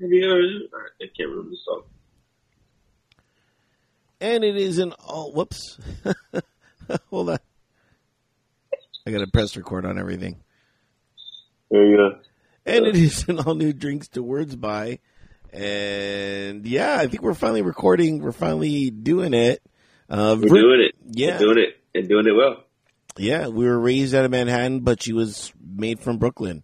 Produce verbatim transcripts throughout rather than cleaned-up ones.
maybe, or, or I can't remember the song. And it is an all. Whoops. Hold on. I got to press record on everything. There you go. And it is an all new Drinks to Words By. And yeah, I think we're finally recording. We're finally doing it. Uh, we're vir- doing it. Yeah. We're doing it. And doing it well. Yeah. We were raised out of Manhattan, but she was made from Brooklyn,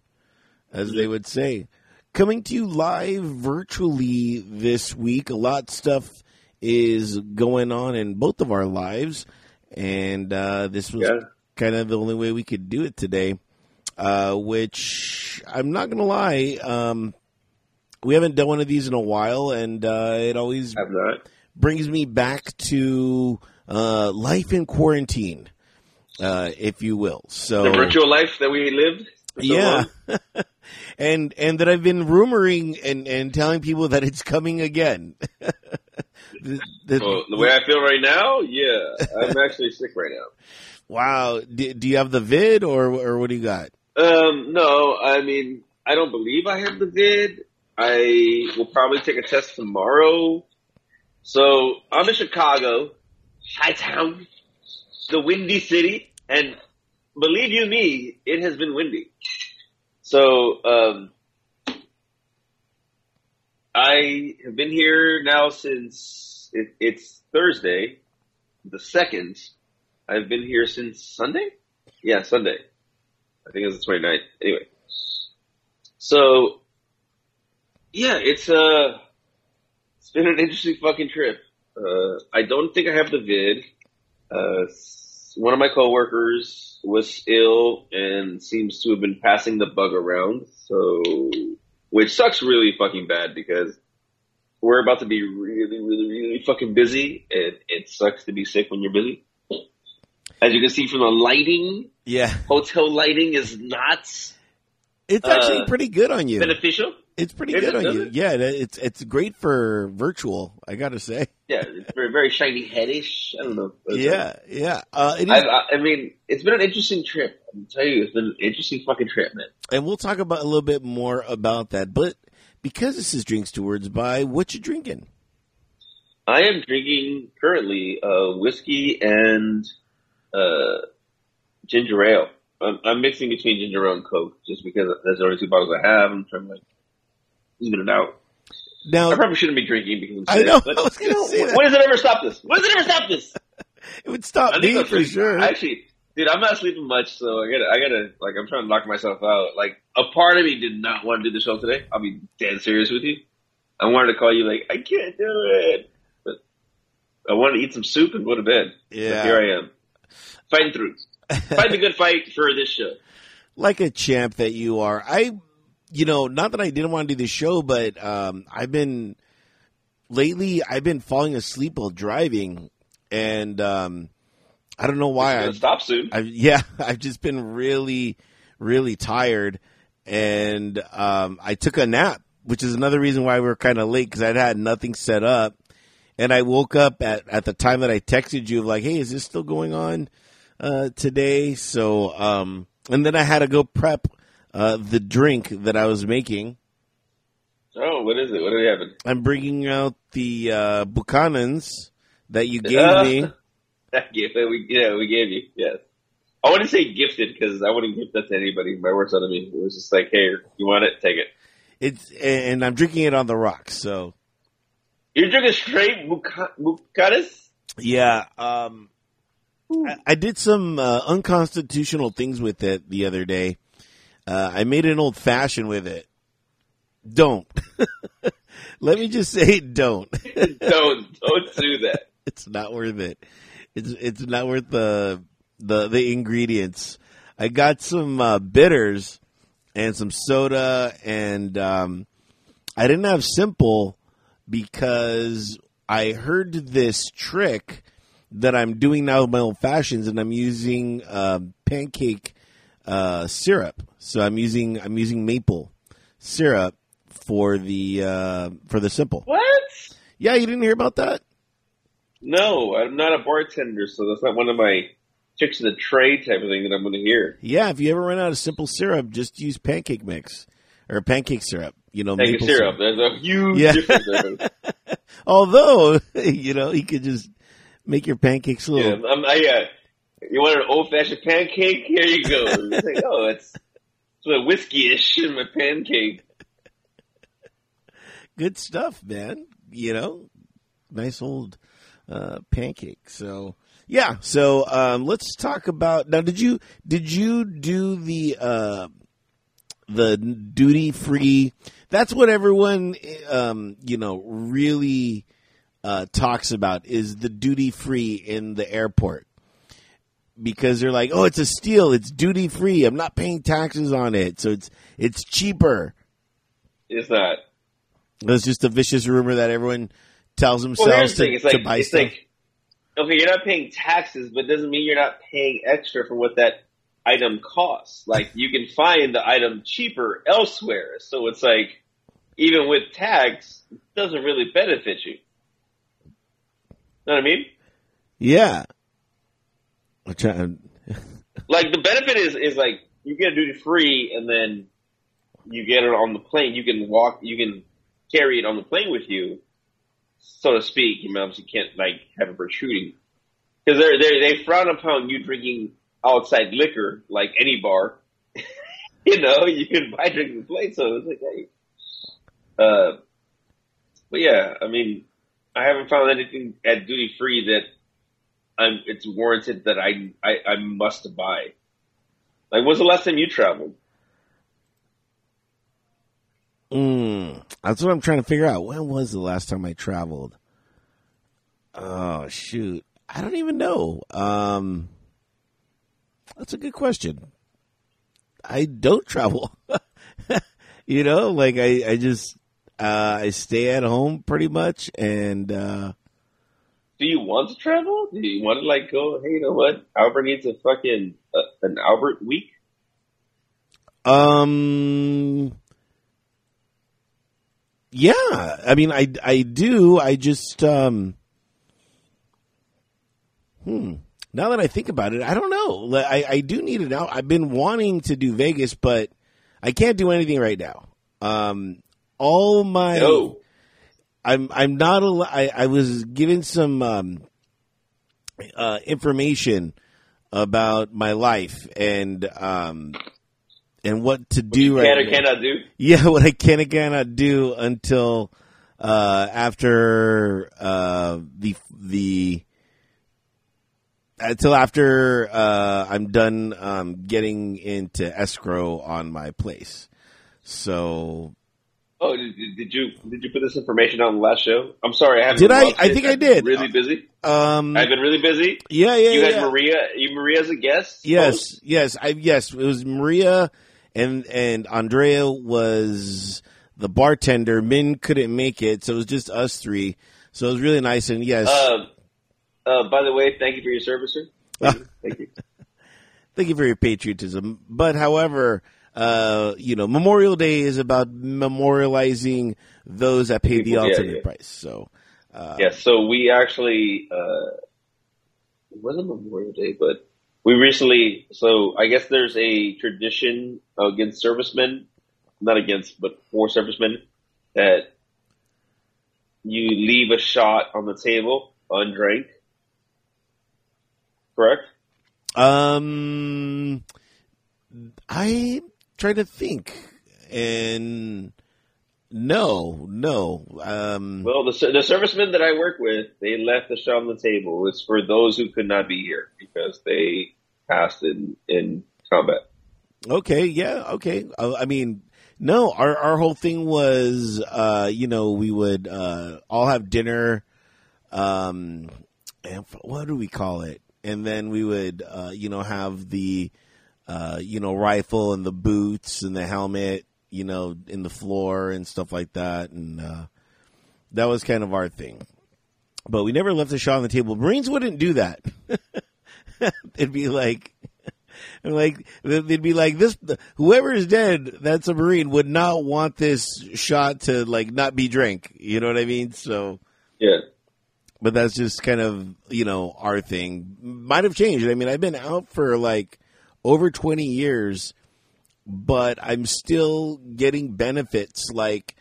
as they would say. Coming to you live virtually this week. A lot of stuff is going on in both of our lives. And uh, this was yeah. kind of the only way we could do it today, uh, which I'm not going to lie. Um, we haven't done one of these in a while, and uh, it always brings me back to uh, life in quarantine, uh, if you will. So the virtual life that we lived. Yeah. and and that I've been rumoring and, and telling people that it's coming again. the, the, well, the way I feel right now, yeah. I'm actually sick right now. Wow. Do, do you have the vid or or what do you got? Um, no, I mean, I don't believe I have the vid. I will probably take a test tomorrow. So I'm in Chicago, Chi-Town, the windy city, and believe you me, it has been windy. So um, I have been here now since it, it's Thursday, the second. I've been here since Sunday? Yeah, Sunday. I think it was the twenty-ninth. Anyway. So, yeah, it's uh, it's been an interesting fucking trip. Uh, I don't think I have the vid. Uh, one of my coworkers was ill and seems to have been passing the bug around, so which sucks really fucking bad because we're about to be really, really, really fucking busy, and it sucks to be sick when you're busy. As you can see from the lighting, yeah, hotel lighting is not. It's actually uh, pretty good on you. Beneficial. It's pretty There's good on you. It? Yeah, it's it's great for virtual, I gotta say. Yeah, it's very, very shiny headish. I don't know. Yeah, like, yeah. Uh, it is, I, I mean, it's been an interesting trip. I'm telling you, it's been an interesting fucking trip, man. And we'll talk about a little bit more about that. But because this is Drinks to Words By, what you drinking? I am drinking currently uh, whiskey and uh, ginger ale. I'm, I'm mixing between ginger ale and Coke just because there's only two bottles I have. I'm trying to like even it out. Now, I probably shouldn't be drinking because I'm sick. I know. But, I was going to say that. When does it ever stop this? When does it ever stop this? It would stop I me for sure. Actually, dude, I'm not sleeping much, so I gotta, I gotta, like, I'm trying to knock myself out. Like, a part of me did not want to do the show today. I'll be dead serious with you. I wanted to call you, like, I can't do it, but I wanted to eat some soup and go to bed. Yeah, but here I am, fighting through, fighting a good fight for this show. Like a champ that you are, I. You know, not that I didn't want to do this show, but um, I've been, lately, I've been falling asleep while driving, and um, I don't know why. It's gonna stop soon. I've, yeah, I've just been really, really tired, and um, I took a nap, which is another reason why we were kind of late, because I'd had nothing set up, and I woke up at, at the time that I texted you, like, hey, is this still going on uh, today? So, um, and then I had to go prep Uh, the drink that I was making. Oh, what is it? What did it happen? I'm bringing out the uh, Buchanan's that you gave uh, me. That gift that we, yeah, we gave you, yes. I wouldn't say gifted because I wouldn't gift that to anybody. My worst enemy. It was just like, hey, you want it? Take it. It's and I'm drinking it on the rocks. So you're drinking straight Buchanan's? Yeah. Um, I, I did some uh, unconstitutional things with it the other day. Uh, I made an old-fashioned with it. Don't. Let me just say don't. don't. Don't do that. It's not worth it. It's it's not worth the the, the ingredients. I got some uh, bitters and some soda, and um, I didn't have simple because I heard this trick that I'm doing now with my old-fashions, and I'm using uh, pancake Uh, syrup. So I'm using I'm using maple syrup for the uh, for the simple. What? Yeah, you didn't hear about that? No, I'm not a bartender, so that's not one of my tricks of the trade type of thing that I'm going to hear. Yeah, if you ever run out of simple syrup, just use pancake mix. or pancake syrup. You know, pancake syrup. syrup. There's a huge yeah. difference there. Although, you know, you could just make your pancakes a little. Yeah, I'm, I, uh, you want an old-fashioned pancake? Here you go. It's like, oh, it's, it's a whiskey-ish in my pancake. Good stuff, man. You know, nice old uh, pancake. So, yeah. So um, let's talk about now. Did you did you do the uh, the duty free? That's what everyone, um, you know, really uh, talks about is the duty free in the airport. Because they're like, oh, it's a steal. It's duty free. I'm not paying taxes on it, so it's it's cheaper. It's not. It's just a vicious rumor that everyone tells themselves well, to, it's like, to buy it's stuff. Like, okay, you're not paying taxes, but it doesn't mean you're not paying extra for what that item costs. Like, you can find the item cheaper elsewhere. So it's like, even with tax, it doesn't really benefit you. Know what I mean? Yeah. I'm trying. Like, the benefit is, is like, you get a duty free, and then you get it on the plane. You can walk, you can carry it on the plane with you, so to speak. You obviously can't, like, have it protruding. Because they they they frown upon you drinking outside liquor, like any bar. You know, you can buy drinking the plane, so it's like, hey. Uh, but, yeah, I mean, I haven't found anything at duty-free that I'm, it's warranted that I, I, I must buy. Like, when's the last time you traveled? Mm, that's what I'm trying to figure out. When was the last time I traveled? Oh, shoot. I don't even know. Um, that's a good question. I don't travel. You know, like I, I just, uh, I stay at home pretty much. And, uh, do you want to travel? Do you want to like go, hey, you know what? Albert needs a fucking, uh, an Albert week? Um, Yeah, I mean, I, I do. I just, um, hmm. Now that I think about it, I don't know. I, I do need it now. I've been wanting to do Vegas, but I can't do anything right now. Um, all my, no. I'm I'm not. Al- I I was given some um, uh, information about my life and um. And what to do what you right can or now. Cannot do? Yeah, what I can and cannot do until uh, after uh, the the until after uh, I'm done um, getting into escrow on my place. So, oh, did, did you did you put this information on the last show? I'm sorry, I haven't. Did I? It. I think I've I did. Really busy. Um, I've been really busy. Yeah, yeah. You yeah, had yeah. Maria. You Maria as a guest. Yes, host? yes, I yes. It was Maria. And and Andrea was the bartender. Min couldn't make it, so it was just us three. So it was really nice. And yes, uh, uh, by the way, thank you for your service, sir. Thank you, thank you, thank you for your patriotism. But however, uh, you know, Memorial Day is about memorializing those that paid the ultimate yeah, yeah. price. So uh, yeah, so we actually uh, it wasn't Memorial Day, but. We recently, so I guess there's a tradition against servicemen, not against, but for servicemen, that you leave a shot on the table, undrank. Correct? Um, I try to think, and no, no. Um, well, the the servicemen that I work with, they left the shot on the table. It's for those who could not be here because they. Passed in, in combat. Okay, yeah, okay. I, I mean, no, our, our whole thing was, uh, you know, we would uh, all have dinner. Um, and what do we call it? And then we would, uh, you know, have the, uh, you know, rifle and the boots and the helmet, you know, in the floor and stuff like that. And uh, that was kind of our thing. But we never left a shot on the table. Marines wouldn't do that. It'd be like, like they'd be like this. Whoever is dead, that's a Marine, would not want this shot to like not be drank. You know what I mean? So yeah. But that's just kind of you know our thing. Might have changed. I mean, I've been out for like over twenty years, but I'm still getting benefits. Like,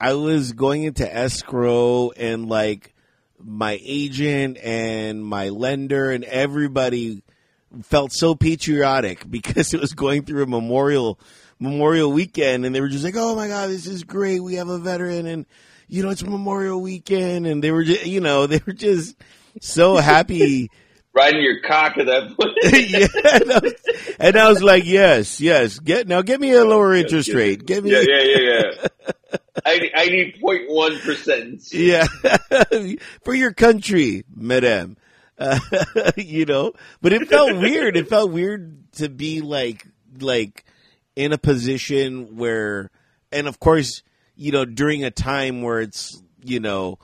I was going into escrow, and like my agent and my lender and everybody felt so patriotic because it was going through a memorial Memorial weekend, and they were just like, "Oh my God, this is great! We have a veteran, and you know it's Memorial weekend," and they were just, you know, they were just so happy. Riding your cock at that point. Yeah, and, I was, and I was like, yes, yes. Get now, get me a lower interest yeah, rate. Give me, yeah, yeah, yeah, yeah. I, I need zero point one percent. Yeah, for your country, madame. Uh, you know, but it felt weird. It felt weird to be like, like in a position where, and of course, you know, during a time where it's, you know,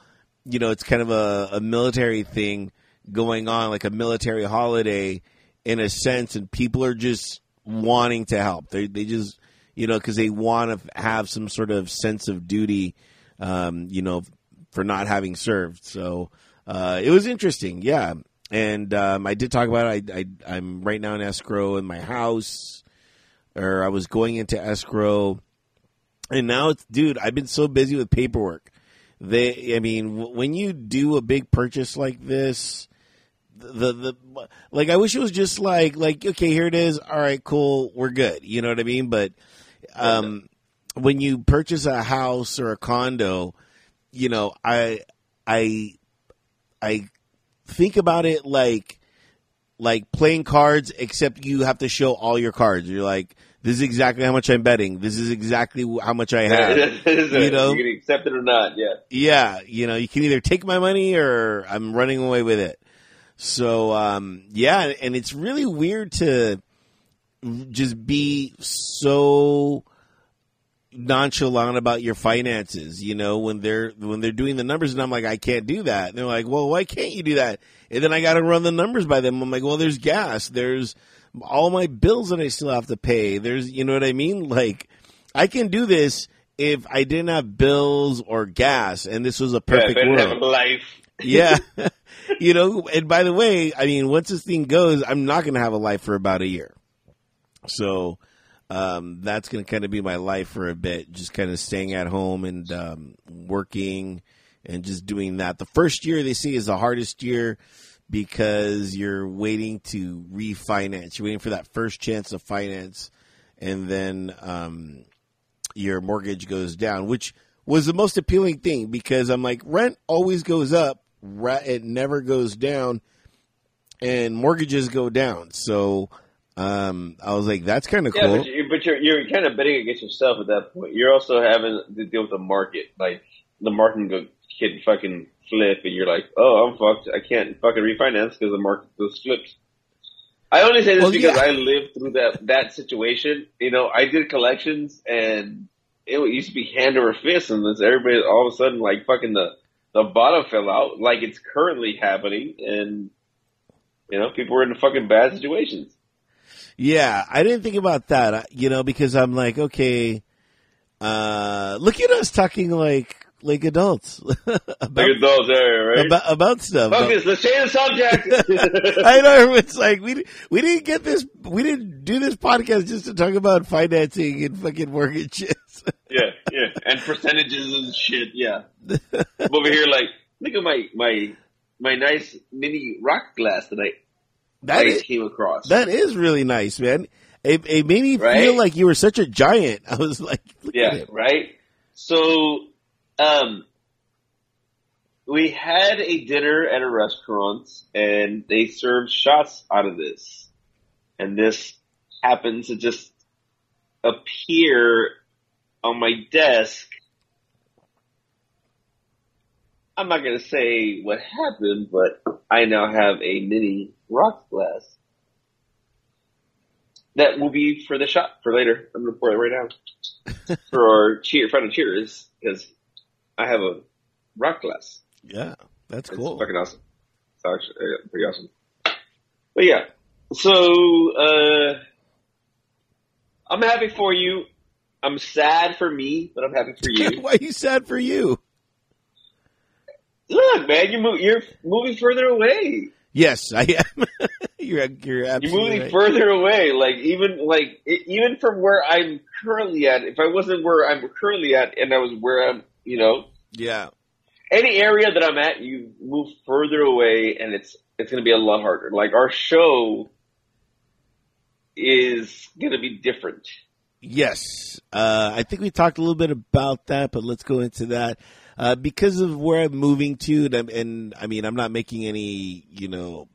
you know, it's kind of a, a military thing going on, like a military holiday in a sense, and people are just wanting to help. They they just, you know, because they want to have some sort of sense of duty, um, you know, for not having served. So uh, it was interesting, yeah. And um, I did talk about it. I, I, I'm right now in escrow in my house, or I was going into escrow, and now it's, dude, I've been so busy with paperwork. They, I mean, w- when you do a big purchase like this, The, the like I wish it was just like like okay, here it is, all right, cool, we're good, you know what I mean? But um when you purchase a house or a condo, you know, I I I think about it like like playing cards, except you have to show all your cards. You're like, this is exactly how much I'm betting. This is exactly how much I have. You know, you can accept it or not. Yeah, yeah, you know, you can either take my money or I'm running away with it. So, um, yeah, and it's really weird to just be so nonchalant about your finances, you know, when they're when they're doing the numbers, and I'm like, I can't do that. And they're like, well, why can't you do that? And then I got to run the numbers by them. I'm like, well, there's gas. There's all my bills that I still have to pay. There's, you know what I mean? Like, I can do this if I didn't have bills or gas, and this was a perfect yeah, I better have a life. Yeah. You know, and by the way, I mean, once this thing goes, I'm not going to have a life for about a year. So um, that's going to kind of be my life for a bit, just kind of staying at home and um, working and just doing that. The first year they say is the hardest year because you're waiting to refinance. You're waiting for that first chance to finance, and then um, your mortgage goes down, which was the most appealing thing because I'm like, rent always goes up. It never goes down, and mortgages go down. So um, I was like, that's kind of yeah, cool. But, you're, but you're, you're kind of betting against yourself at that point. You're also having to deal with the market. Like, the market can fucking flip, and you're like, oh, I'm fucked. I can't fucking refinance because the market goes flips. I only say this well, because yeah. I lived through that, that situation. You know, I did collections, and it used to be hand over fist, and this everybody all of a sudden, like, fucking the The bottom fell out like it's currently happening, and, you know, people were in fucking bad situations. Yeah, I didn't think about that, you know, because I'm like, okay, uh, look at us talking like like adults. about, like adults, right? About, about stuff. Focus, let's change the subject. I know, it's like, we, we didn't get this, we didn't do this podcast just to talk about financing and fucking mortgages. Yeah, yeah, and percentages and shit. Yeah, I'm over here like, look at my my my nice mini rock glass that I that I is, came across. That is really nice, man. It, it made me right? feel like you were such a giant. I was like, look yeah, at it. Right. So, um, we had a dinner at a restaurant, and they served shots out of this, and this happened to just appear on my desk. I'm not going to say what happened, but I now have a mini rocks glass that will be for the shot for later. I'm going to pour it right now for our cheer, final cheers, because I have a rock glass. Yeah, that's it's cool. It's fucking awesome. It's actually uh, pretty awesome. But yeah, so uh, I'm happy for you. I'm sad for me, but I'm happy for you. Why are you sad for you? Look, man, you're, mo- you're moving further away. Yes, I am. You're you're absolutely you're moving right. further away. Like even like even from where I'm currently at. If I wasn't where I'm currently at, and I was where I'm, you know, yeah. Any area that I'm at, you move further away, and it's it's going to be a lot harder. Like our show is going to be different. Yes, uh, I think we talked a little bit about that, but let's go into that. Uh, because of where I'm moving to, and, I'm, and I mean, I'm not making any, you know,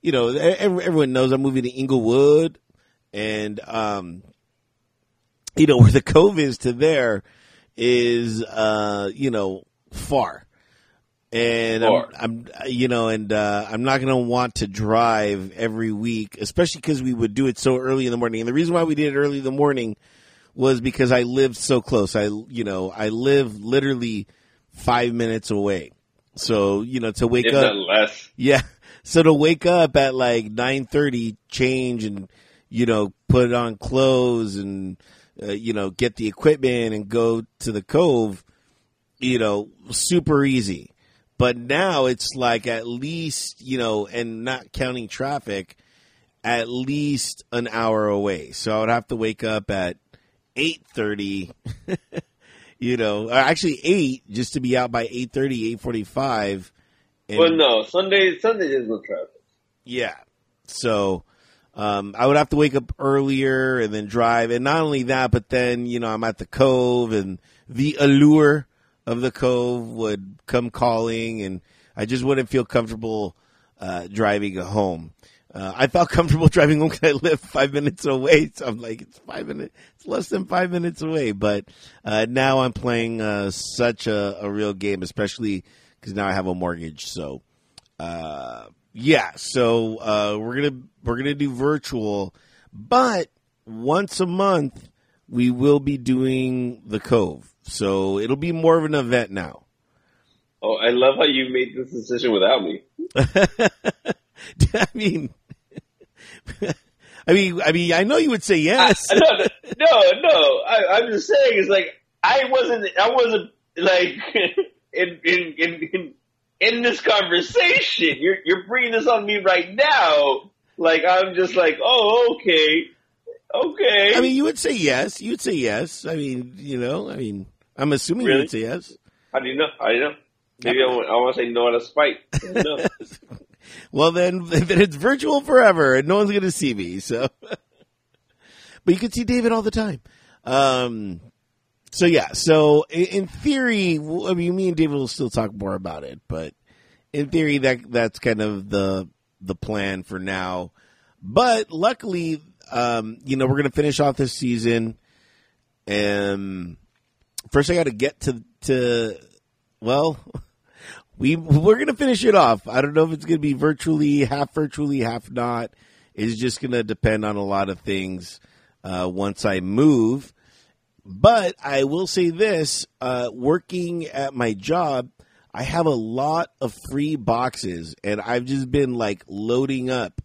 you know, everyone knows I'm moving to Inglewood, and um, you know where the Cove is to there is, uh, you know, far, and far. I'm, I'm, you know, and uh, I'm not going to want to drive every week, especially because we would do it so early in the morning. And the reason why we did it early in the morning was because I lived so close. I, you know, I live literally five minutes away. So, you know, to wake if up, less. yeah. So to wake up at like nine thirty, change and, you know, put on clothes and, uh, you know, get the equipment and go to the Cove. You know, super easy. But now it's like at least, you know, and not counting traffic, at least an hour away. So I would have to wake up at eight thirty, you know, or actually eight, just to be out by eight thirty, eight forty-five. And, well, no, Sunday, Sunday is no traffic. Yeah. So um, I would have to wake up earlier and then drive. And not only that, but then, you know, I'm at the Cove and the allure of the Cove would come calling, and I just wouldn't feel comfortable uh, driving home. Uh, I felt comfortable driving home because I live five minutes away. So I'm like, it's five minutes, it's less than five minutes away. But uh, now I'm playing uh, such a, a real game, especially because now I have a mortgage. So uh, yeah, so uh, we're gonna we're gonna do virtual, but once a month we will be doing the Cove. So it'll be more of an event now. Oh, I love how you made this decision without me. I mean, I mean, I mean, I know you would say yes. I, no, no, no. I, I'm just saying, it's like I wasn't, I wasn't like in in in in this conversation. You're you're bringing this on me right now. Like I'm just like, oh, okay. Okay. I mean, you would say yes. You'd say yes. I mean, you know, I mean, I'm assuming really? you would say yes. How do you know? How do you know? Maybe I want, I want to say no out of spite. No. Well, then, then it's virtual forever, and no one's going to see me. So, but you can see David all the time. Um, so, yeah. So, in, in theory, I mean, me and David will still talk more about it. But in theory, that that's kind of the the plan for now. But luckily... Um, you know, we're going to finish off this season. And first I got to get to, to, well, we, we're going to finish it off. I don't know if it's going to be virtually, half virtually, half not. It's just going to depend on a lot of things uh, once I move. But I will say this, uh, working at my job, I have a lot of free boxes. And I've just been, like, loading up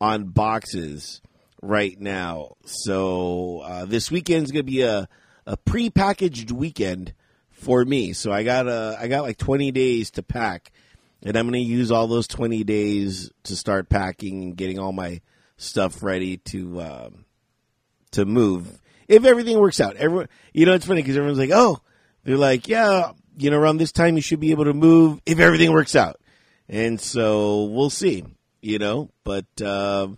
on boxes right now. So uh, this weekend's going to be a, a pre-packaged weekend for me. So I got a, I got like twenty days to pack, and I'm going to use all those twenty days to start packing and getting all my stuff ready to um, to move. If everything works out. Everyone, you know, it's funny because everyone's like, oh, they're like, yeah, you know, around this time you should be able to move if everything works out. And so we'll see, you know, but uh,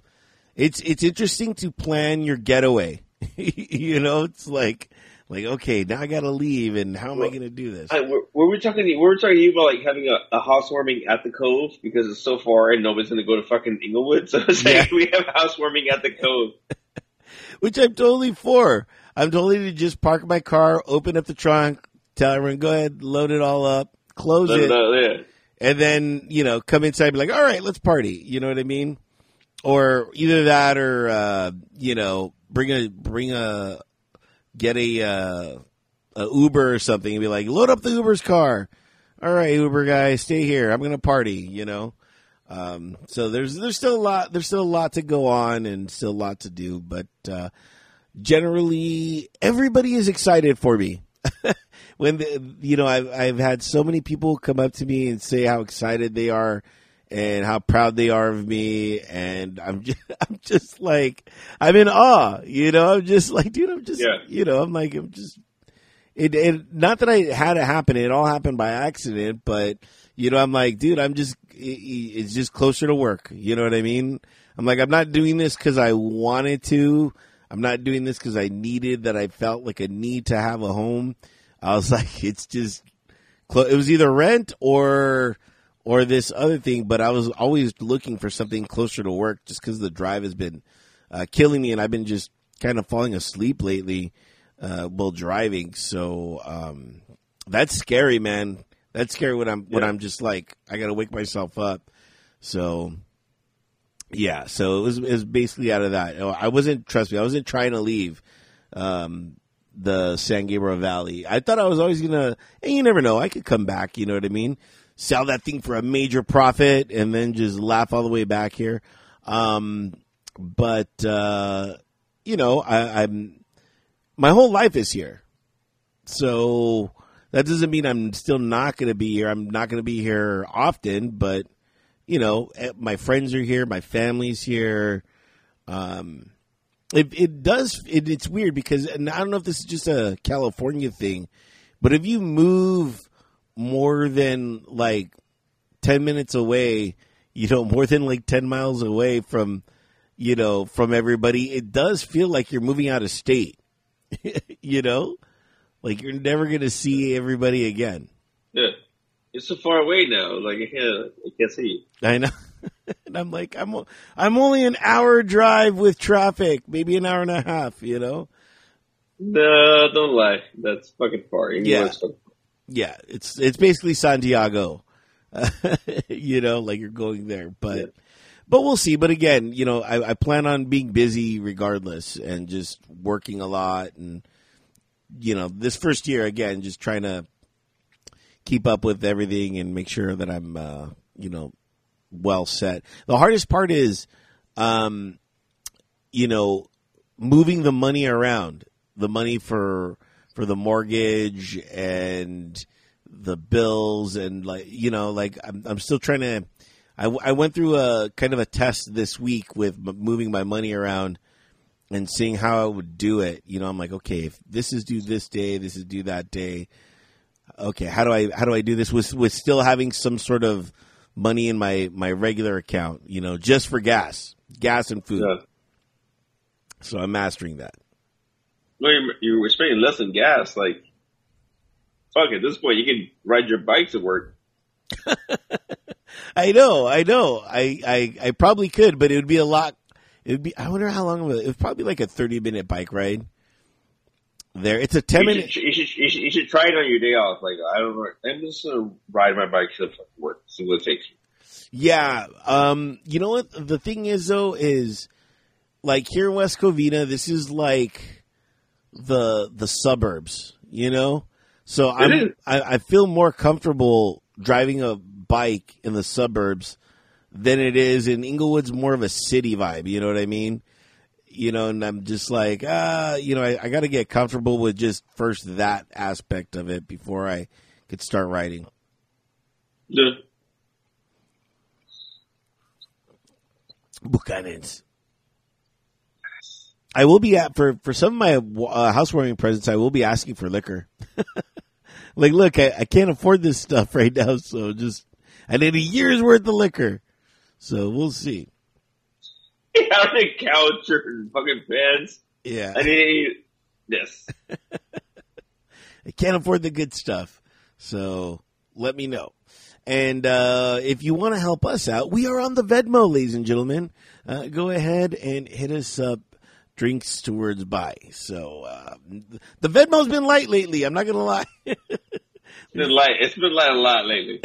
It's it's interesting to plan your getaway. You know, it's like like okay, now I gotta leave, and how am well, I gonna do this? I, were, were we talking? Were we talking about like having a, a housewarming at the Cove because it's so far and nobody's gonna go to fucking Inglewood? So it's yeah. like we have housewarming at the Cove, which I'm totally for. I'm totally to just park my car, open up the trunk, tell everyone, go ahead, load it all up, close it, it and then you know come inside, and be like, all right, let's party. You know what I mean? Or either that, or uh, you know, bring a bring a get a, uh, a Uber or something, and be like, load up the Uber's car. All right, Uber guy, stay here. I'm gonna party. You know, um, so there's there's still a lot there's still a lot to go on and still a lot to do, but uh, generally everybody is excited for me. when the, you know, I've I've had so many people come up to me and say how excited they are. and how proud they are of me. And I'm just, I'm just like, I'm in awe, you know, I'm just like, dude, I'm just, yeah. you know, I'm like, I'm just, it, it, not that I had it happen. It all happened by accident, but you know, I'm like, dude, I'm just, it, it's just closer to work. You know what I mean? I'm like, I'm not doing this cause I wanted to. I'm not doing this cause I needed that. I felt like a need to have a home. I was like, it's just, it was either rent or, or this other thing, but I was always looking for something closer to work just because the drive has been uh, killing me, and I've been just kind of falling asleep lately uh, while driving. So um, that's scary, man. That's scary when I'm yeah. when I'm just like I gotta wake myself up. So yeah, so it was it was basically out of that. I wasn't trust me, I wasn't trying to leave um, the San Gabriel Valley. I thought I was always gonna, and you never know, I could come back. You know what I mean? Sell that thing for a major profit and then just laugh all the way back here. Um, but, uh, you know, I, I'm, my whole life is here. So that doesn't mean I'm still not going to be here. I'm not going to be here often, but you know, my friends are here. My family's here. Um, it, it does. It, it's weird because, and I don't know if this is just a California thing, but if you move more than like ten minutes away, you know, more than like ten miles away from, you know, from everybody, it does feel like you're moving out of state, you know, like you're never going to see everybody again. Yeah. You're so far away now. Like I can't, I can't see you. I know. And I'm like, I'm, I'm only an hour drive with traffic, maybe an hour and a half, you know? No, don't lie. That's fucking far. Yeah. Yeah, it's it's basically Santiago, uh, you know, like you're going there, but yeah. but we'll see. But again, you know, I, I plan on being busy regardless and just working a lot, and you know, this first year again, just trying to keep up with everything and make sure that I'm, uh, you know, well set. The hardest part is, um, you know, moving the money around, the money for. For the mortgage and the bills and like, you know, like I'm, I'm still trying to, I, I went through a kind of a test this week with moving my money around and seeing how I would do it. You know, I'm like, okay, if this is due this day, this is due that day. Okay. How do I, how do I do this with, with still having some sort of money in my, my regular account, you know, just for gas, gas and food. Yeah. So I'm mastering that. No, you're, you're spending less than gas. Like, fuck, at this point, you can ride your bike to work. I know, I know. I, I I probably could, but it would be a lot. It would be. I wonder how long it would, it would probably like a thirty-minute bike ride. There, it's a ten-minute. You, you, you, you should try it on your day off. Like, I don't know. I'm just going to ride my bike to work, see what it takes. Yeah. Um, you know what? The thing is, though, is like here in West Covina, this is like the the suburbs, you know, so I'm, I I feel more comfortable driving a bike in the suburbs than it is in Inglewood's more of a city vibe, you know what I mean, you know, and I'm just like ah, uh, you know, I, I got to get comfortable with just first that aspect of it before I could start riding. Yeah. Buchanan's. I will be at for, for some of my uh, housewarming presents. I will be asking for liquor. Like, look, I, I can't afford this stuff right now, so just I need a year's worth of liquor. So we'll see. Yeah, I need a couch or fucking pants. Yeah, I need this. I can't afford the good stuff, so let me know. And uh, if you want to help us out, we are on the Venmo, ladies and gentlemen. Uh, go ahead and hit us up. Drinks to Words By. So uh, the Venmo's been light lately. I'm not gonna lie. It's been light. It's been light a lot lately.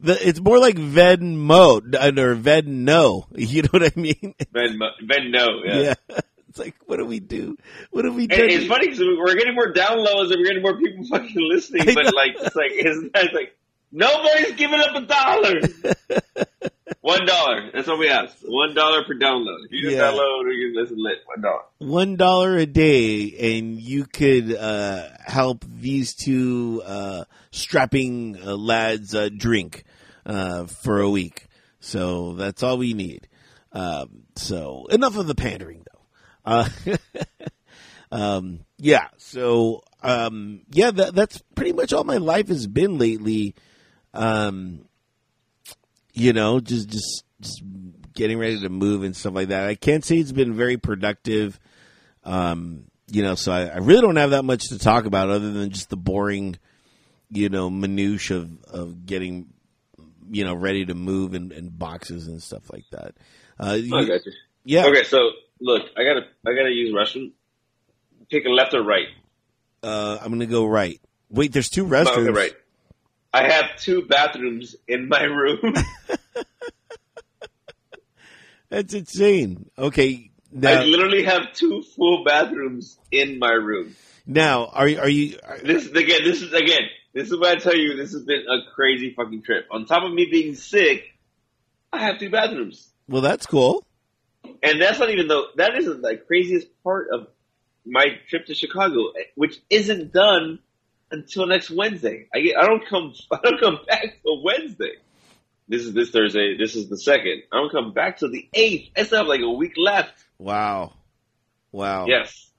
the, it's more like Venmo or Venno. You know what I mean? Venmo, Venno. Yeah. yeah. It's like, what do we do? What do we do? It's funny because we're getting more downloads and we're getting more people fucking listening. I but know. like, it's like, it's, it's like nobody's giving up a dollar. One dollar. That's what we ask. One dollar per download. If you just yeah. download, or you listen lit. One dollar. One dollar a day, and you could uh, help these two uh, strapping uh, lads uh, drink uh, for a week. So that's all we need. Um, so enough of the pandering, though. Uh, um, yeah, so, um, yeah, that, that's pretty much all my life has been lately. Um, you know, just, just, just getting ready to move and stuff like that. I can't say it's been very productive. Um, you know, so I, I really don't have that much to talk about other than just the boring, you know, minutiae of, of getting, you know, ready to move and, and boxes and stuff like that. Uh, you, I got you. Yeah. Okay. So look, I gotta, I gotta use restroom. Take a left or right. Uh, I'm gonna go right. Wait, there's two restrooms. I'm gonna go right. I have two bathrooms in my room. That's insane. Okay. Now, I literally have two full bathrooms in my room. Now, are you? Are you? Are, this is again. This is again. This is what I tell you. This has been a crazy fucking trip. On top of me being sick, I have two bathrooms. Well, that's cool. And that's not even though that isn't the craziest part of my trip to Chicago, which isn't done until next Wednesday. I get, I don't come. I don't come back till Wednesday. This is this Thursday. This is the second. I don't come back till the eighth. I still have like a week left. Wow. Wow. Yes.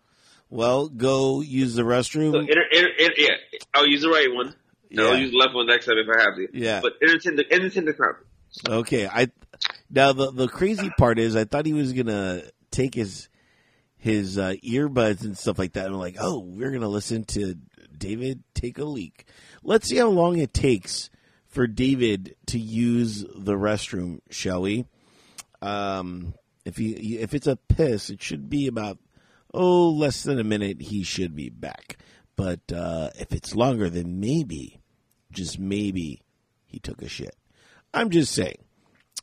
Well, go use the restroom. So inter, inter, inter, yeah, I'll use the right one. And yeah. I'll use the left one next time if I have to. Yeah. But entertain the, entertain the crowd. Okay. I now the the crazy part is I thought he was gonna take his his uh, earbuds and stuff like that. And I'm like, oh, we're gonna listen to David take a leak. Let's see how long it takes for David to use the restroom, shall we? Um. If he, if it's a piss, it should be about, oh, less than a minute, he should be back. But uh, if it's longer, then maybe, just maybe, he took a shit. I'm just saying.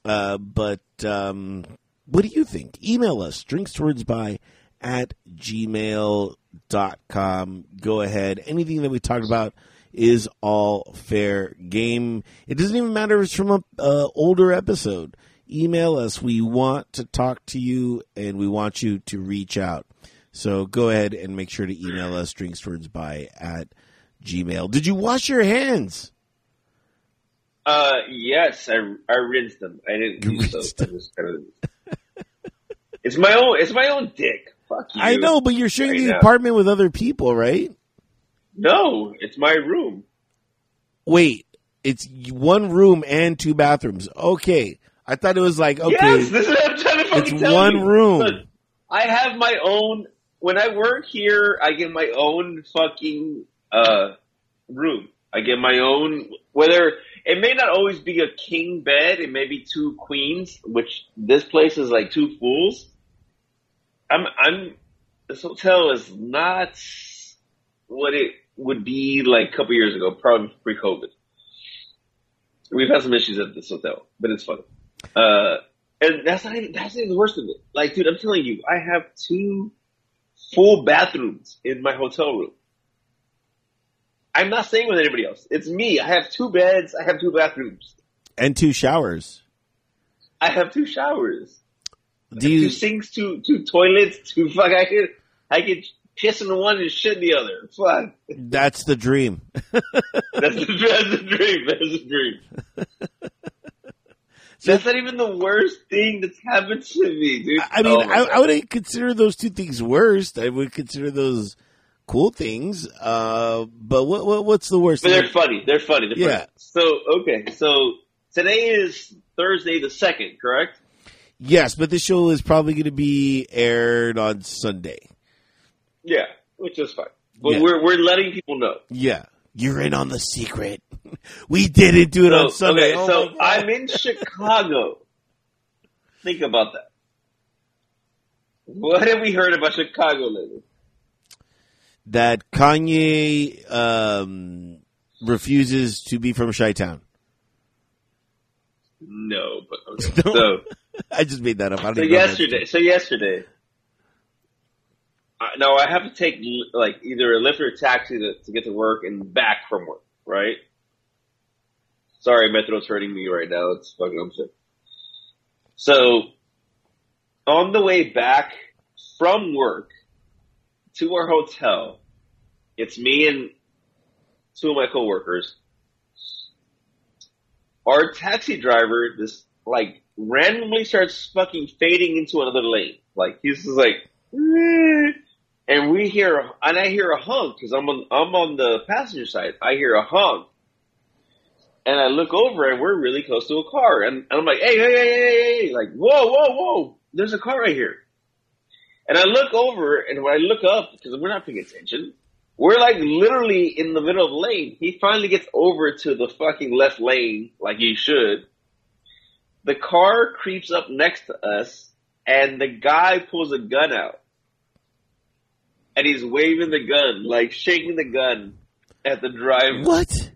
Uh, but um, what do you think? Email us, drinkswordsby at gmail dot com. Go ahead. Anything that we talked about is all fair game. It doesn't even matter if it's from an uh, older episode. Email us. We want to talk to you, and we want you to reach out. So go ahead and make sure to email us, drinkswordsby at gmail. Did you wash your hands? Uh, yes, I, I rinsed them. I didn't use those. It's my own. It's my own dick. Fuck you. I know, but you're sharing right the now. Apartment with other people, right? No, it's my room. Wait, it's one room and two bathrooms. Okay. I thought it was like, okay, yes, this is what I'm trying to fucking it's tell one you. Room. Look, I have my own. When I work here, I get my own fucking uh, room. I get my own. Whether it may not always be a king bed, it may be two queens, which this place is like two fools. I'm. I'm. This hotel is not what it would be like a couple years ago, probably pre-COVID. We've had some issues at this hotel, but it's fun. Uh, and that's not even, that's not even the worst of it. Like, dude, I'm telling you, I have two full bathrooms in my hotel room. I'm not staying with anybody else. It's me. I have two beds. I have two bathrooms. And two showers. I have two showers. Do you... Two sinks, two, two toilets, two fuck. I could, I could piss in the one and shit in the other. Fuck. That's the dream. that's, the, that's the dream. That's the dream. So, that's not even the worst thing that's happened to me, dude. I mean, oh I, I wouldn't consider those two things worst. I would consider those cool things. Uh, but what, what what's the worst? But thing? They're funny. They're funny. They're yeah. Funny. So, okay. So today is Thursday the second, correct? Yes, but this show is probably going to be aired on Sunday. Yeah, which is fine. But yeah. we're we're letting people know. Yeah. You're in on the secret. We didn't do it so, on Sunday. Okay, oh so I'm in Chicago. Think about that. What have we heard about Chicago lately? That Kanye um, refuses to be from Chi-Town. No, but okay. no. So I just made that up. I don't so even yesterday, so yesterday. No, I have to take like either a Lyft or a taxi to, to get to work and back from work, right? Sorry, my throat's hurting me right now. It's fucking I'm sick. So, on the way back from work to our hotel, it's me and two of my coworkers. Our taxi driver, this like randomly starts fucking fading into another lane. Like he's just like, eh. And we hear, and I hear a honk because I'm on, I'm on the passenger side. I hear a honk, and I look over, and we're really close to a car, and, and I'm like, hey, hey, hey, hey, hey, like, whoa, whoa, whoa, there's a car right here. And I look over, and when I look up, because we're not paying attention, we're like literally in the middle of the lane. He finally gets over to the fucking left lane, like he should. The car creeps up next to us, and the guy pulls a gun out. And he's waving the gun, like shaking the gun at the driver. What?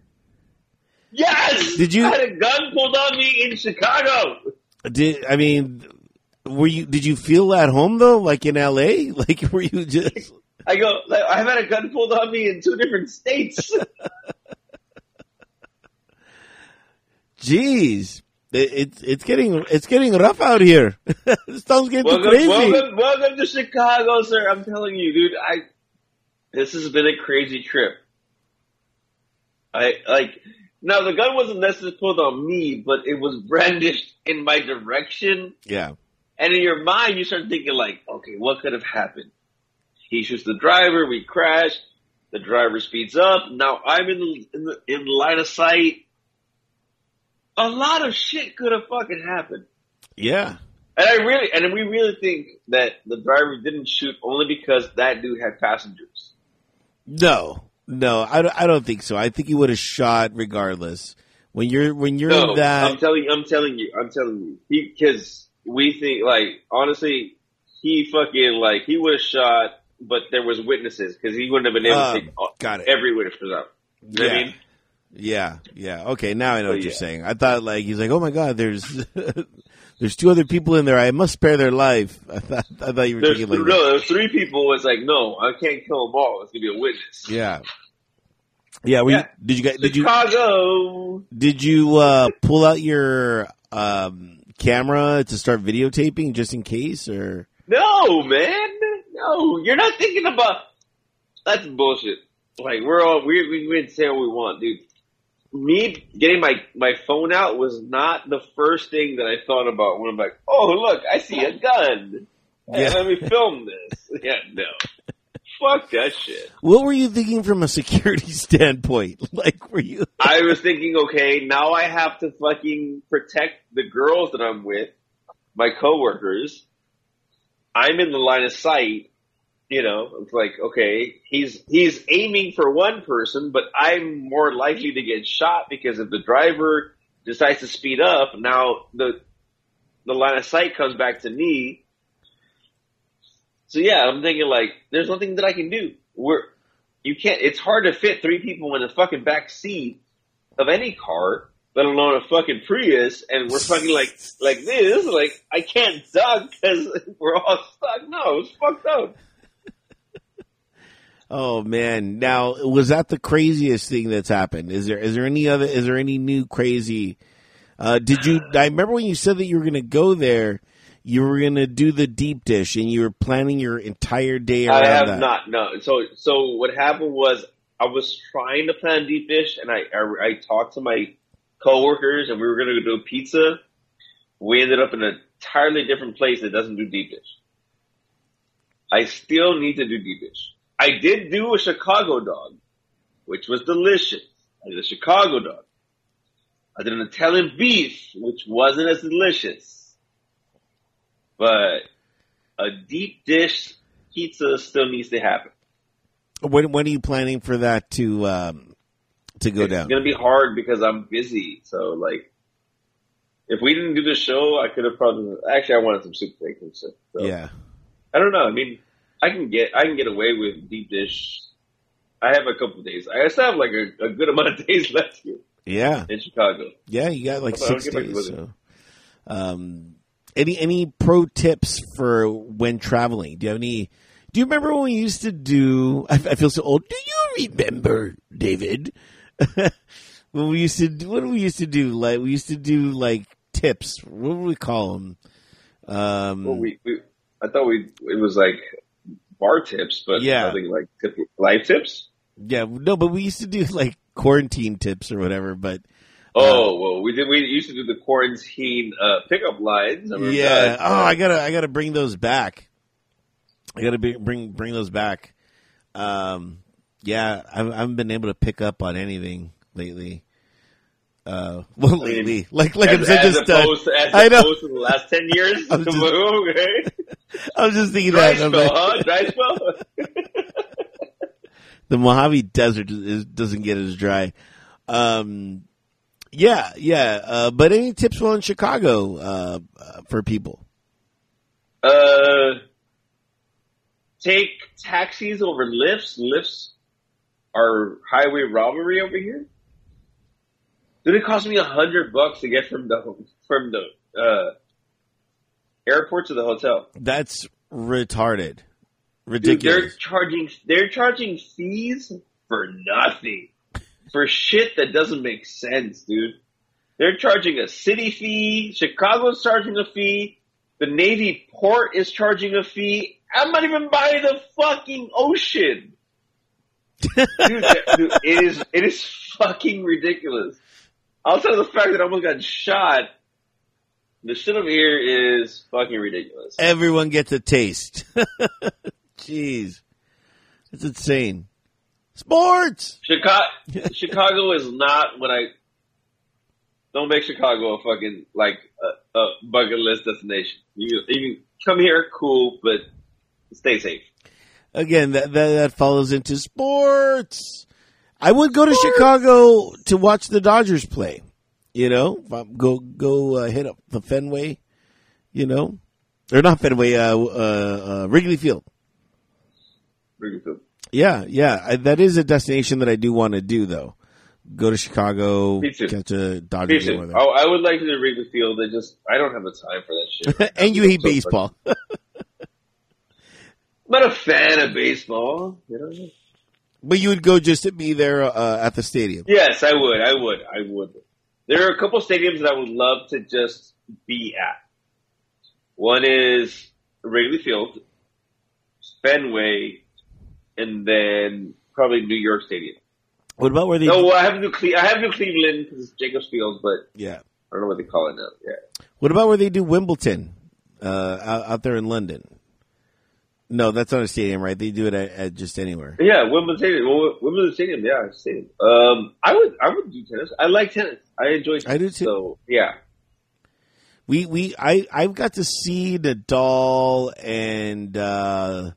Yes! Did you I had a gun pulled on me in Chicago? Did I mean? Were you? Did you feel at home though? Like in L A? Like were you just? I go. Like, I've had a gun pulled on me in two different states. Jeez, it, it's it's getting it's getting rough out here. This town's getting welcome, too crazy. Welcome, welcome to Chicago, sir. I'm telling you, dude. I this has been a crazy trip. I like. Now, the gun wasn't necessarily pulled on me, but it was brandished in my direction. Yeah. And in your mind, you start thinking like, okay, what could have happened? He shoots the driver. We crash. The driver speeds up. Now I'm in the, in the, in the line of sight. A lot of shit could have fucking happened. Yeah. And I really, and we really think that the driver didn't shoot only because that dude had passengers. No. No, I, I don't think so. I think he would have shot regardless. When you're when you're no, in that, I'm telling I'm telling you, I'm telling you, because we think like honestly, he fucking like he would have shot, but there was witnesses because he wouldn't have been able um, to take got it. every witness out. You yeah. know what I mean? Yeah, yeah. Okay, now I know but what yeah. you're saying. I thought like he's like, oh my god, there's there's two other people in there. I must spare their life. I thought I thought you were there's, thinking like no, there's three people. It's like no, I can't kill them all. It's gonna be a witness. Yeah, yeah. We yeah. did you guys did Chicago. you did you uh, pull out your um, camera to start videotaping just in case or no, man? No, you're not thinking about that's bullshit. Like we're all we we we didn't say what we want, dude. Me getting my, my phone out was not the first thing that I thought about when I'm like, oh, look, I see a gun. Yeah. Let me film this. Yeah, no. Fuck that shit. What were you thinking from a security standpoint? Like, were you... I was thinking, okay, now I have to fucking protect the girls that I'm with, my coworkers. I'm in the line of sight. You know, it's like, okay, he's he's aiming for one person, but I'm more likely to get shot because if the driver decides to speed up, now the the line of sight comes back to me. So, yeah, I'm thinking, like, there's nothing that I can do. We're, you can't. It's hard to fit three people in the fucking back seat of any car, let alone a fucking Prius, and we're fucking like like this. Like, I can't duck because we're all stuck. No, it's fucked up. Oh man! Now, was that the craziest thing that's happened? Is there is there any other? Is there any new crazy? Uh, did you? I remember when you said that you were going to go there. You were going to do the deep dish, and you were planning your entire day around that. I have that. not. No. So so what happened was I was trying to plan deep dish, and I I, I talked to my coworkers, and we were going to do pizza. We ended up in an entirely different place that doesn't do deep dish. I still need to do deep dish. I did do a Chicago dog, which was delicious. I did a Chicago dog. I did an Italian beef, which wasn't as delicious. But a deep dish pizza still needs to happen. When when are you planning for that to um, to go it's down? It's going to be hard because I'm busy. So, like, if we didn't do the show, I could have probably... Actually, I wanted some soup steak and shit. So. Yeah. I don't know. I mean... I can get I can get away with deep dish. I have a couple of days. I still have like a, a good amount of days left here. Yeah, in Chicago. Yeah, you got like six days. So. Um, any any pro tips for when traveling? Do you have any? Do you remember when we used to do? I, I feel so old. Do you remember, David? When we used to do, what did we used to do? Like we used to do like tips. What would we call them? Um, well, we, we I thought we it was like. Bar tips, but yeah. nothing like tip, life tips. Yeah, no, but we used to do like quarantine tips or whatever. But Oh, well, we did. We used to do the quarantine uh, pickup lines. Yeah. That. Oh, I gotta, I gotta bring those back. I gotta be, bring, bring those back. Um, yeah, I haven't been able to pick up on anything lately. Uh, well, I mean, lately, like, like as, I'm saying, as just opposed, uh, as I know. Opposed to the last ten years. I'm just, okay. I was just thinking dry that. Spell, like, huh? Dry spell. The Mojave Desert is, doesn't get as dry. Um. Yeah, yeah. Uh, but any tips on Chicago uh, uh, for people? Uh, take taxis over Lyfts. Lyfts are highway robbery over here. Dude, it cost me a hundred bucks to get from the from the uh, airport to the hotel. That's retarded, ridiculous. Dude, they're charging. They're charging fees for nothing. For shit that doesn't make sense, dude. They're charging a city fee. Chicago's charging a fee. The Navy port is charging a fee. I'm not even by the fucking ocean. Dude, that, dude, it is it is fucking ridiculous. Outside of the fact that I almost got shot, the shit over here is fucking ridiculous. Everyone gets a taste. Jeez. That's insane. Sports! Chicago, Chicago is not what I... Don't make Chicago a fucking, like, a, a bucket list destination. You, you can come here, cool, but stay safe. Again, that that, that follows into sports. I would go sports. to Chicago to watch the Dodgers play. You know? Go go uh, hit up the Fenway, you know? Or not Fenway, uh, uh, uh, Wrigley Field. Wrigley Field. Yeah, yeah, I, that is a destination that I do want to do, though. Go to Chicago, catch a Dodger game with them. Oh, I would like to do Wrigley Field. I just I don't have the time for that shit. Right. And you hate so baseball. I'm not a fan of baseball. You know? But you would go just to be there uh, at the stadium. Yes, I would. I would. I would. There are a couple stadiums that I would love to just be at. One is Wrigley Field, Fenway. And then probably New York Stadium. What about where they? No, I have New Cle- I have New Cleveland because it's Jacobs Field, but yeah, I don't know what they call it now. Yeah. What about where they do Wimbledon uh, out, out there in London? No, that's not a stadium, right? They do it at, at just anywhere. Yeah, Wimbledon Stadium. Well, Wimbledon Stadium. Yeah, stadium. Um, I would, I would do tennis. I like tennis. I enjoy tennis. I do too. So yeah. We we I I've got to see Nadal and. Uh,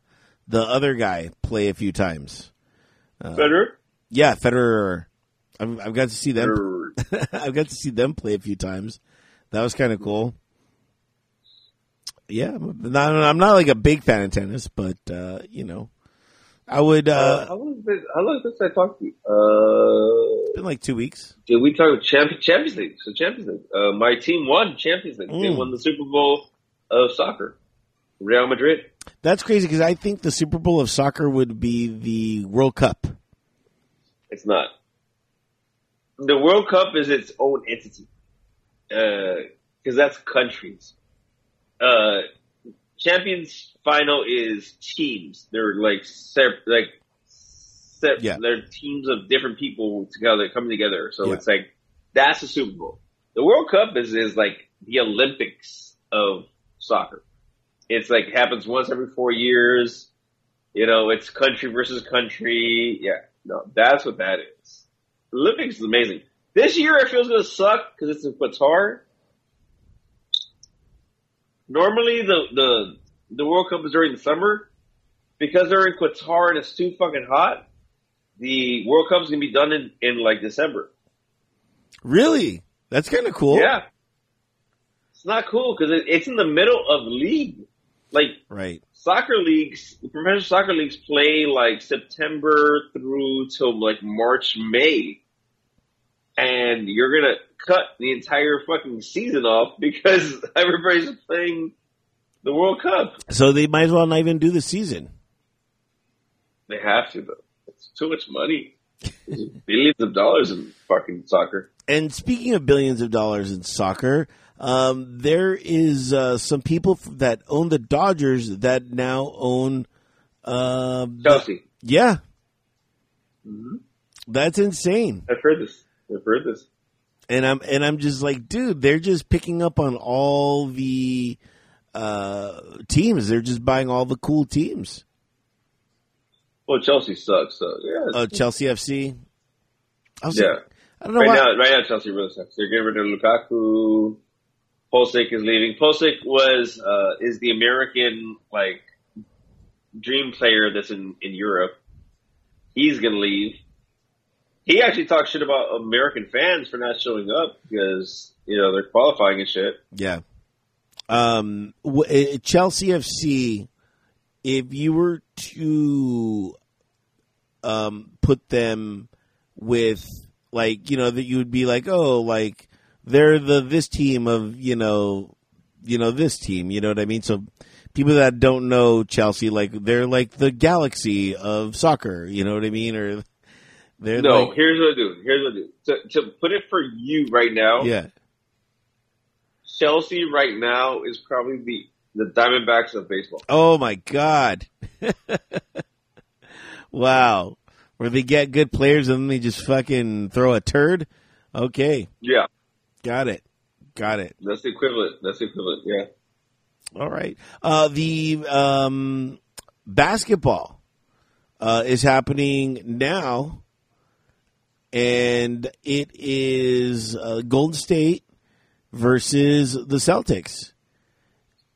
The other guy play a few times. Uh, Federer? Yeah, Federer. I've, I've got to see them. I've got to see them play a few times. That was kind of cool. Yeah, not, I'm not like a big fan of tennis, but uh, you know, I would. Uh, uh, how long did how long did I talk to you? Uh, it's been like two weeks. Did we talk champ, Champions League? So Champions League. Uh, my team won Champions League. Mm. They won the Super Bowl of soccer. Real Madrid. That's crazy because I think the Super Bowl of soccer would be the World Cup. It's not. The World Cup is its own entity because uh, that's countries. Uh, Champions final is teams. They're like sep- like sep- yeah. They're teams of different people together coming together. So yeah. It's like that's the Super Bowl. The World Cup is is like the Olympics of soccer. It's like happens once every four years. You know, it's country versus country. Yeah, no, that's what that is. Olympics is amazing. This year it feels going to suck because it's in Qatar. Normally the, the, the World Cup is during the summer. Because they're in Qatar and it's too fucking hot, the World Cup is going to be done in, in like December. Really? That's kind of cool. Yeah. It's not cool because it, it's in the middle of league. Like right. Soccer leagues, professional soccer leagues play like September through till like March, May, and you're gonna cut the entire fucking season off because everybody's playing the World Cup. So they might as well not even do the season. They have to, though. It's too much money. Billions of dollars in fucking soccer. And speaking of billions of dollars in soccer. Um, there is uh, some people that own the Dodgers that now own uh, Chelsea. Yeah, mm-hmm. That's insane. I've heard this. I've heard this. And I'm and I'm just like, dude, they're just picking up on all the uh, teams. They're just buying all the cool teams. Well, Chelsea sucks. So yeah. Oh, Chelsea F C. I was yeah. Like, I don't know right why. now. Right now, Chelsea really sucks. They're getting rid of Lukaku. Pulisic is leaving. Pulisic was uh, is the American like dream player that's in, in Europe. He's gonna leave. He actually talked shit about American fans for not showing up because, you know, they're qualifying and shit. Yeah. Um, w- Chelsea F C, if you were to um, put them with, like, you know, that you would be like, oh, like, they're the this team of, you know, you know, this team. You know what I mean? So people that don't know Chelsea, like, they're like the Galaxy of soccer. You know what I mean? Or... They're no, like, here's what I do. Here's what I do. To, to put it for you right now, yeah. Chelsea right now is probably the, the Diamondbacks of baseball. Oh, my God. Wow. Where they get good players and then they just fucking throw a turd? Okay. Yeah. Got it. Got it. That's the equivalent. That's the equivalent, yeah. All right. Uh, the um, basketball uh, is happening now. And it is uh, Golden State versus the Celtics.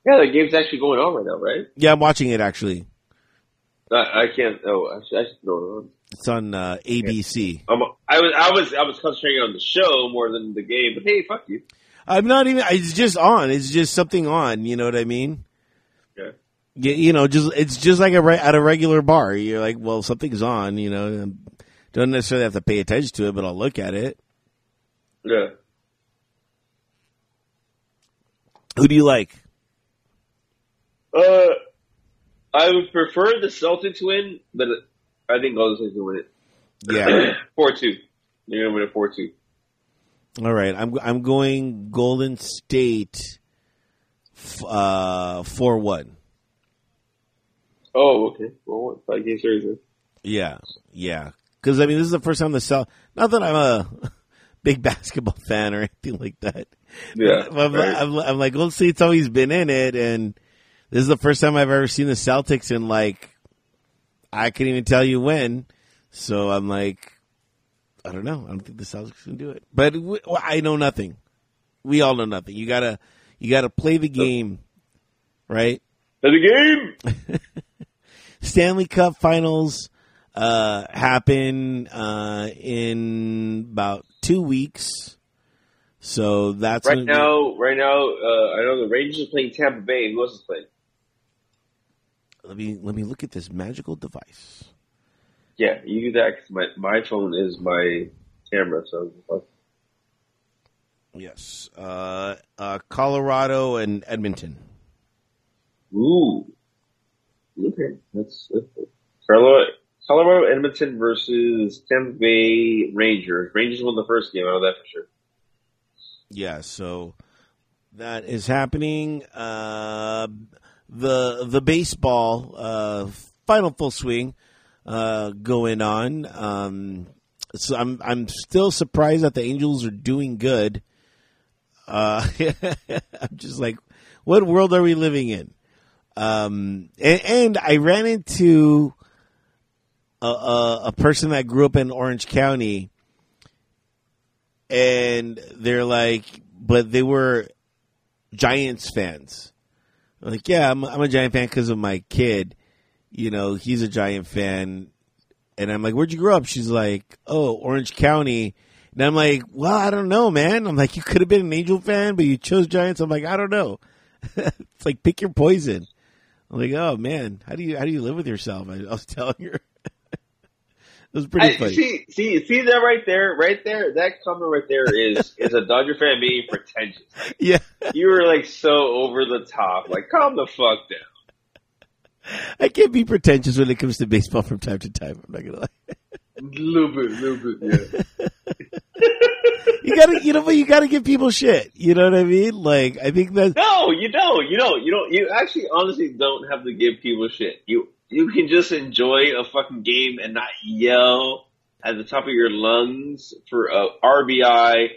Yeah, the game's actually going on right now, right? Yeah, I'm watching it, actually. I, I can't. Oh, I should, I should go on. It's on uh, A B C. Yeah. Um, I was, I was, I was concentrating on the show more than the game. But hey, fuck you. I'm not even. It's just on. It's just something on. You know what I mean? Yeah. You, you know, just it's just like a re- at a regular bar. You're like, well, something's on. You know. And, don't necessarily have to pay attention to it, but I'll look at it. Yeah. Who do you like? Uh, I would prefer the Celtics win, but I think Golden State's gonna win it. Yeah, four two. They're gonna win it four two. All right, I'm I'm going Golden State. Uh, four one. Oh, okay, four one. Five game series. Yeah, yeah. Because, I mean, this is the first time the Celtics – not that I'm a big basketball fan or anything like that. Yeah. I'm, right. I'm, I'm like, Golden State's always been in it, and this is the first time I've ever seen the Celtics in, like, I can't even tell you when. So I'm like, I don't know. I don't think the Celtics can do it. But we, well, I know nothing. We all know nothing. You gotta, you gotta play the game, right? Play the game! Stanley Cup Finals – Uh, happen uh, in about two weeks, so that's right now. Go. Right now, uh, I know the Rangers are playing Tampa Bay. Who else is playing? Let me let me look at this magical device. Yeah, you do that. Cause my my phone is my camera, so. Yes, uh, uh, Colorado and Edmonton. Ooh, okay, that's Carlo. Colorado, Edmonton versus Tampa Bay Rangers. Rangers won the first game. I know that for sure. Yeah, so that is happening. Uh, the the baseball uh, final full swing uh, going on. Um, so I'm I'm still surprised that the Angels are doing good. Uh, I'm just like, what world are we living in? Um, and, and I ran into. A, a, a person that grew up in Orange County, and they're like, but they were Giants fans. I'm like, yeah, I'm, I'm a Giant fan because of my kid. You know, he's a Giant fan. And I'm like, where'd you grow up? She's like, oh, Orange County. And I'm like, well, I don't know, man. I'm like, you could have been an Angel fan, but you chose Giants. I'm like, I don't know. It's like, pick your poison. I'm like, oh, man, how do you how do you live with yourself? I, I was telling her. It was pretty funny. I, see, see, see that right there, right there. That comment right there is is a Dodger fan being pretentious. Like, yeah, you were like so over the top. Like, calm the fuck down. I can't be pretentious when it comes to baseball from time to time. I'm not gonna lie. A little bit, a little bit. Yeah. You gotta, you know, but you gotta give people shit. You know what I mean? Like, I think that no, you don't, you don't, you don't. You actually, honestly, don't have to give people shit. You. You can just enjoy a fucking game and not yell at the top of your lungs for a R B I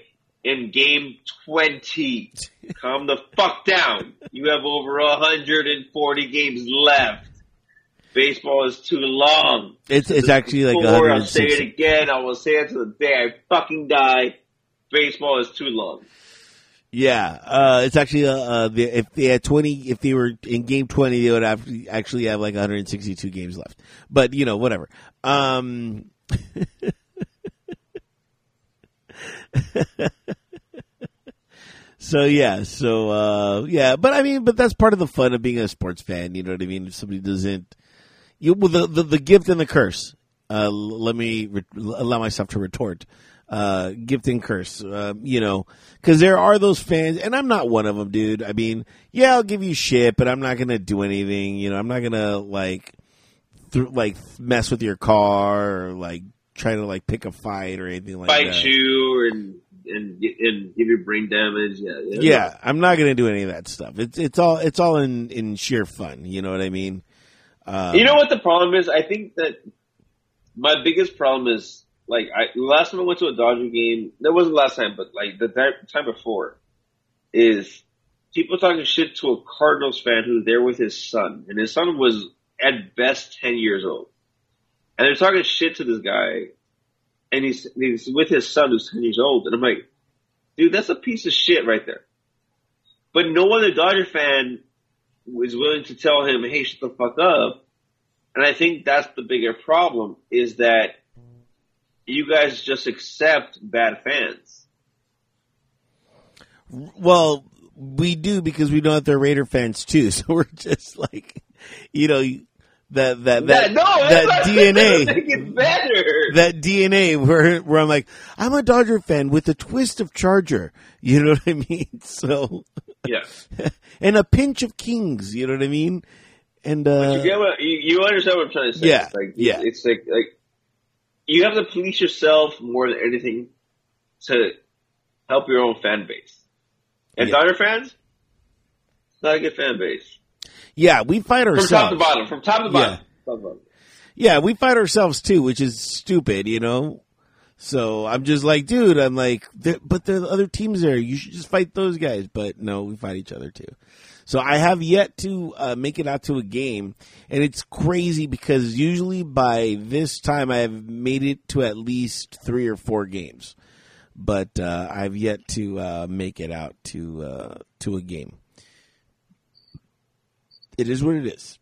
in game twenty. Calm the fuck down. You have over one hundred forty games left. Baseball is too long. It's it's actually like one hundred sixty. I'll say it again. I will say it to the day I fucking die. Baseball is too long. Yeah, uh, it's actually uh, uh, if they had twenty, if they were in game twenty, they would have actually have like one hundred sixty-two games left. But you know, whatever. Um, so yeah, so uh, yeah, but I mean, but that's part of the fun of being a sports fan. You know what I mean? If somebody doesn't, you well, the, the the gift and the curse. Uh, let me re- allow myself to retort. Uh, gift and curse, uh, you know, because there are those fans, and I'm not one of them, dude. I mean, yeah, I'll give you shit, but I'm not gonna do anything. You know, I'm not gonna like, th- like mess with your car or like try to like pick a fight or anything like Fight that. Fight you and and and give you brain damage. Yeah, yeah, yeah. I'm not gonna do any of that stuff. It's it's all it's all in, in sheer fun. You know what I mean? Um, you know what the problem is? I think that my biggest problem is. Like, I, last time I went to a Dodger game, that wasn't last time, but, like, the th- time before, is people talking shit to a Cardinals fan who's there with his son. And his son was, at best, ten years old. And they're talking shit to this guy, and he's, he's with his son who's ten years old. And I'm like, dude, that's a piece of shit right there. But no other Dodger fan was willing to tell him, hey, shut the fuck up. And I think that's the bigger problem, is that you guys just accept bad fans. Well, we do because we know that they're Raider fans too. So we're just like, you know, that that that no, that D N A. It better. That D N A where where I'm like, I'm a Dodger fan with a twist of Charger. You know what I mean? So yeah, and a pinch of Kings. You know what I mean? And uh, you, get what, you, you understand what I'm trying to say? Yeah, it's like, yeah. It's like like. You have to police yourself more than anything to help your own fan base. And yeah. Dodger fans, it's not a good fan base. Yeah, we fight ourselves. From top to bottom. From top to bottom. Yeah, top to bottom. Yeah, we fight ourselves too, which is stupid, you know? So I'm just like, dude, I'm like, but there are other teams there. You should just fight those guys. But no, we fight each other too. So I have yet to uh, make it out to a game, and it's crazy because usually by this time I have made it to at least three or four games, but uh, I've yet to uh, make it out to uh, to a game. It is what it is.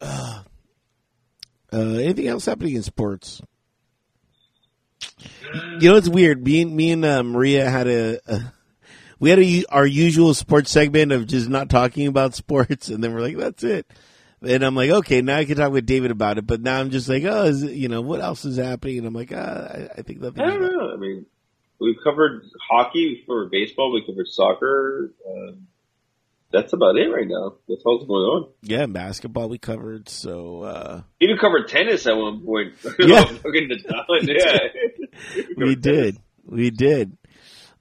Uh, uh, anything else happening in sports? You know, it's weird. Me and, me and uh, Maria had a. a We had a, our usual sports segment of just not talking about sports, and then we're like, that's it. And I'm like, okay, now I can talk with David about it, but now I'm just like, oh, is it, you know, what else is happening? And I'm like, ah, I, I think nothing. I don't know. Happening. I mean, we've covered hockey, we've covered baseball, we covered soccer. Uh, that's about it right now. That's all that's going on. Yeah, basketball we covered, so. Uh... Even covered tennis at one point. Yeah. Fucking the yeah. We did. We did.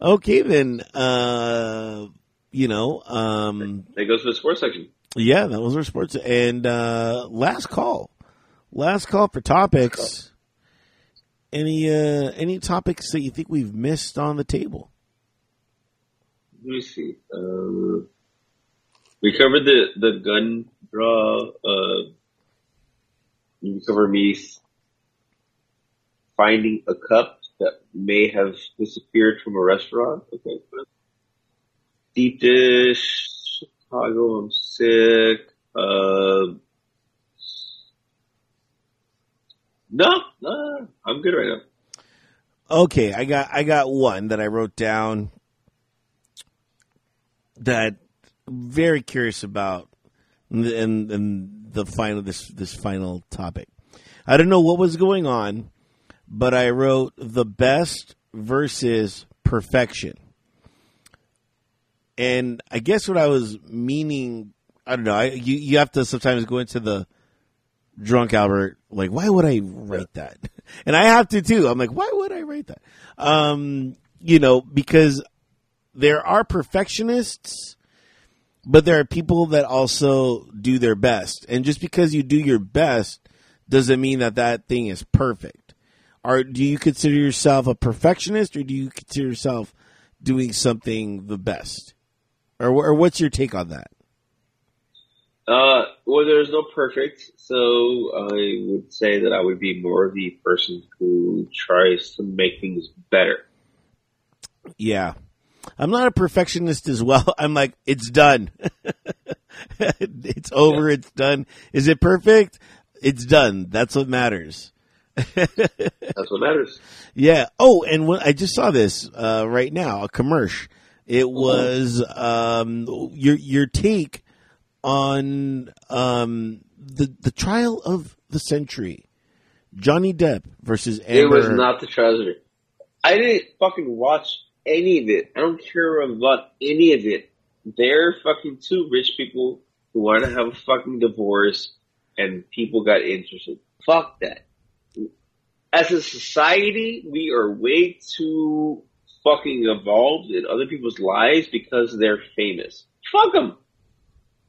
Okay, then, uh, you know. Um, that goes to the sports section. Yeah, that was our sports. And uh, last call. Last call for topics. Any uh, any topics that you think we've missed on the table? Let me see. Uh, we covered the, the gun draw. Uh, we covered me finding a cup that may have disappeared from a restaurant. Okay. Deep dish, Chicago, I'm sick. Uh, no, no, I'm good right now. Okay, I got I got one that I wrote down that I'm very curious about, and and the final this this final topic. I don't know what was going on. But I wrote the best versus perfection. And I guess what I was meaning, I don't know, I, you, you have to sometimes go into the drunk Albert, like, why would I write that? And I have to, too. I'm like, why would I write that? Um, you know, because there are perfectionists, but there are people that also do their best. And just because you do your best doesn't mean that that thing is perfect. Are do you consider yourself a perfectionist, or do you consider yourself doing something the best? Or, or what's your take on that? Uh, well, there's no perfect, so I would say that I would be more the person who tries to make things better. Yeah. I'm not a perfectionist as well. I'm like, it's done. It's over. Yeah. It's done. Is it perfect? It's done. That's what matters. That's what matters. Yeah. Oh, and when, I just saw this uh, right now, a commercial. It was um, your your take on um, the the trial of the century, Johnny Depp versus Amber. It was not the trial of it. I didn't fucking watch any of it. I don't care about any of it. They're fucking two rich people who want to have a fucking divorce, and people got interested. Fuck that. As a society, we are way too fucking involved in other people's lives because they're famous. Fuck them.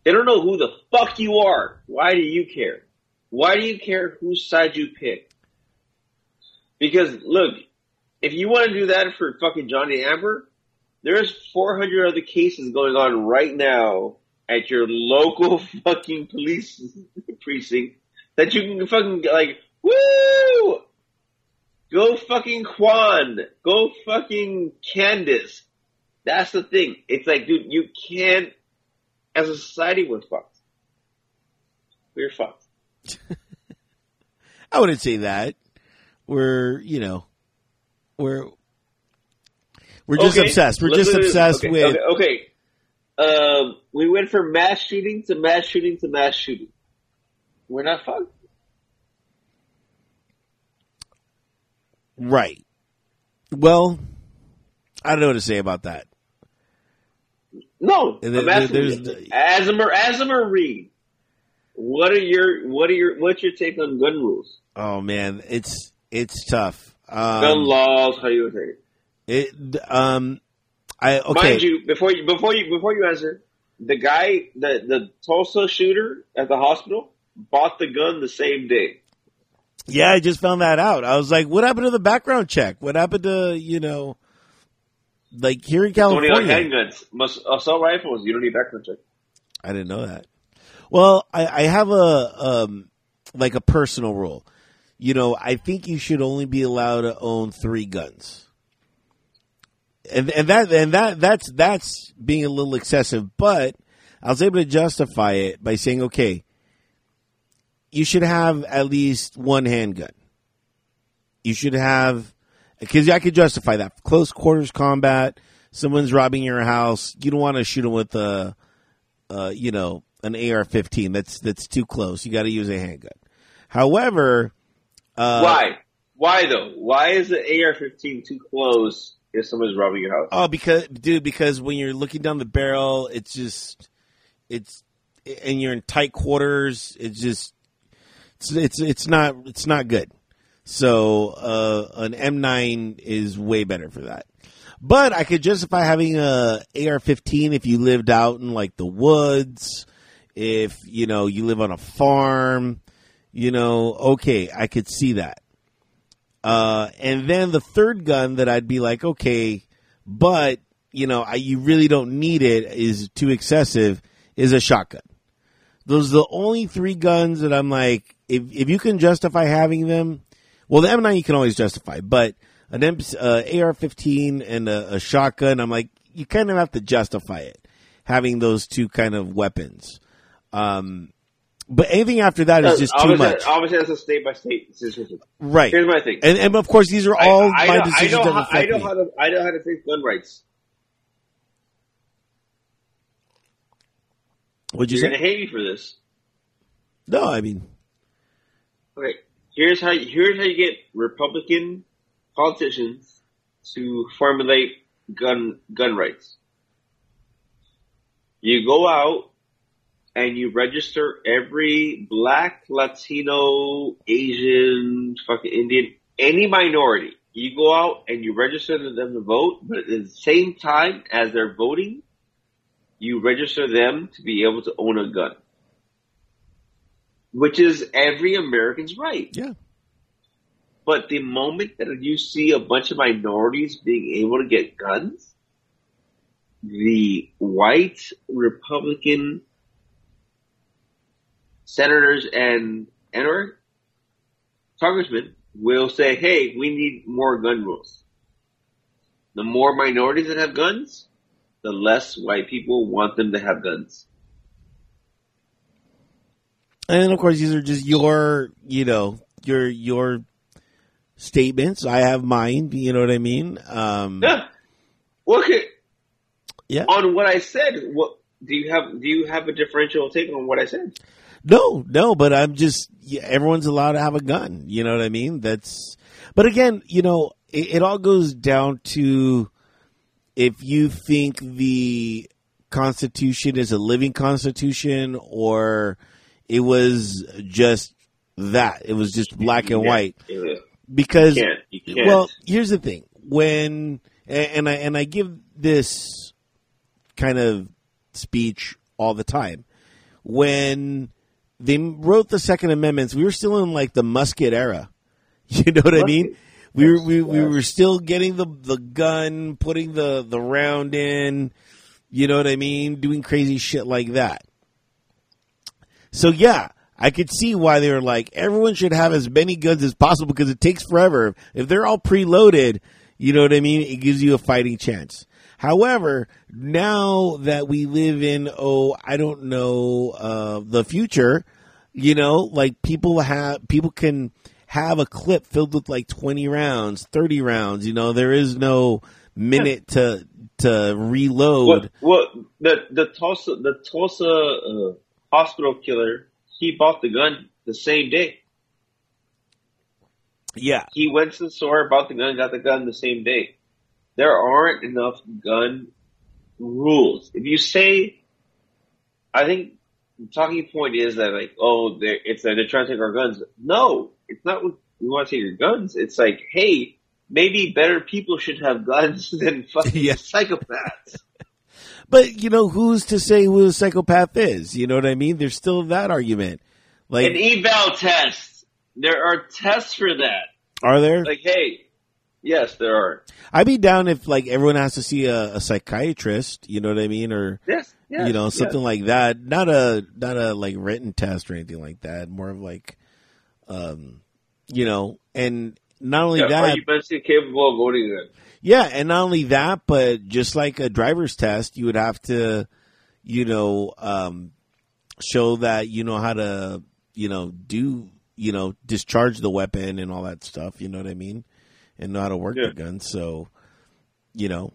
They don't know who the fuck you are. Why do you care? Why do you care whose side you pick? Because, look, if you want to do that for fucking Johnny Amber, there's four hundred other cases going on right now at your local fucking police precinct that you can fucking, like, woo! Go fucking Quan. Go fucking Candace. That's the thing. It's like, dude, you can't, as a society, we're fucked. We're fucked. I wouldn't say that. We're, you know, we're, we're just okay. obsessed. We're just obsessed okay. with. Okay. okay. Um, we went from mass shooting to mass shooting to mass shooting. We're not fucked. Right. Well, I don't know what to say about that. No, I'm asking you, as a as a Marine, what are your what are your what's your take on gun rules? Oh man, it's it's tough. Um, gun laws, how do you say it? It um, I okay. Mind you, before you before you before you answer, the guy the the Tulsa shooter at the hospital bought the gun the same day. Yeah, I just found that out. I was like, what happened to the background check? What happened to, you know, like here in California? Only like handguns, must, assault rifles, you don't need background check. I didn't know that. Well, I, I have a, um, like a personal rule. You know, I think you should only be allowed to own three guns. And, and that, and that, that's, that's being a little excessive, but I was able to justify it by saying, okay, you should have at least one handgun. You should have, because I could justify that. Close quarters combat, someone's robbing your house. You don't want to shoot them with a, uh, you know, an A R fifteen. That's that's too close. You got to use a handgun. However, uh, why? Why though? Why is the A R fifteen too close if someone's robbing your house? Oh, because dude, because when you're looking down the barrel, it's just, it's, and you're in tight quarters. It's just. It's, it's it's not it's not good. So uh, an M nine is way better for that. But I could justify having a A R fifteen if you lived out in like the woods, if you know you live on a farm, you know. Okay, I could see that. Uh, and then the third gun that I'd be like, okay, but you know, I, you really don't need it. Is too excessive. Is a shotgun. Those are the only three guns that I'm like, if if you can justify having them, well, the M nine you can always justify, but an M, uh, A R fifteen and a, a shotgun, I'm like, you kind of have to justify it, having those two kind of weapons. Um, but anything after that is just too much. Obviously, that's a state-by-state decision. Right. Here's my thing. And, and of course, these are all I, I my know, decisions I know that affect I know me. How to, I know how to fix gun rights. What'd you You're say? Gonna hate me for this. No, I mean, okay. Here's how. Here's how you get Republican politicians to formulate gun gun rights. You go out and you register every black, Latino, Asian, fucking Indian, any minority. You go out and you register them to vote, but at the same time as they're voting, you register them to be able to own a gun, which is every American's right. Yeah. But the moment that you see a bunch of minorities being able to get guns, the white Republican senators and, and or congressmen will say, hey, we need more gun rules. The more minorities that have guns, the less white people want them to have guns. And then, of course, these are just your, you know, your your statements. I have mine. You know what I mean? Um, yeah. Well, okay. Yeah. On what I said, what do you have? Do you have a differential take on what I said? No, no. But I'm just everyone's allowed to have a gun. You know what I mean? That's. But again, you know, it, it all goes down to if you think the Constitution is a living Constitution or. It was just that. It was just black and white. Because, you can't. You can't. Well, here's the thing. When, and I, and I give this kind of speech all the time. When they wrote the Second Amendment, we were still in like the musket era. You know what musket. I mean? We were, we, we were still getting the, the gun, putting the, the round in, you know what I mean? Doing crazy shit like that. So, yeah, I could see why they were like, everyone should have as many guns as possible because it takes forever. If they're all preloaded, you know what I mean? It gives you a fighting chance. However, now that we live in, oh, I don't know, uh, the future, you know, like people have, people can have a clip filled with like twenty rounds, thirty rounds. You know, there is no minute to to reload. Well, well the, the Tulsa, the Tulsa, uh, hospital killer, he bought the gun the same day. Yeah. He went to the store, bought the gun, got the gun the same day. There aren't enough gun rules. If you say, I think the talking point is that, like, oh, they're, it's that they're trying to take our guns. No, it's not what we want to take your guns. It's like, hey, maybe better people should have guns than fucking yeah. psychopaths. But, you know, who's to say who a psychopath is? You know what I mean? There's still that argument. Like an eval test. There are tests for that. Are there? Like, hey, yes, there are. I'd be down if, like, everyone has to see a, a psychiatrist, you know what I mean? Or, yes, yes, you know, something yes. like that. Not a, not a, like, written test or anything like that. More of, like, um, you know, and not only yeah, that. Are you basically capable of voting then? Yeah, and not only that, but just like a driver's test, you would have to, you know, um, show that you know how to, you know, do, you know, discharge the weapon and all that stuff. You know what I mean? And know how to work yeah. the gun. So, you know,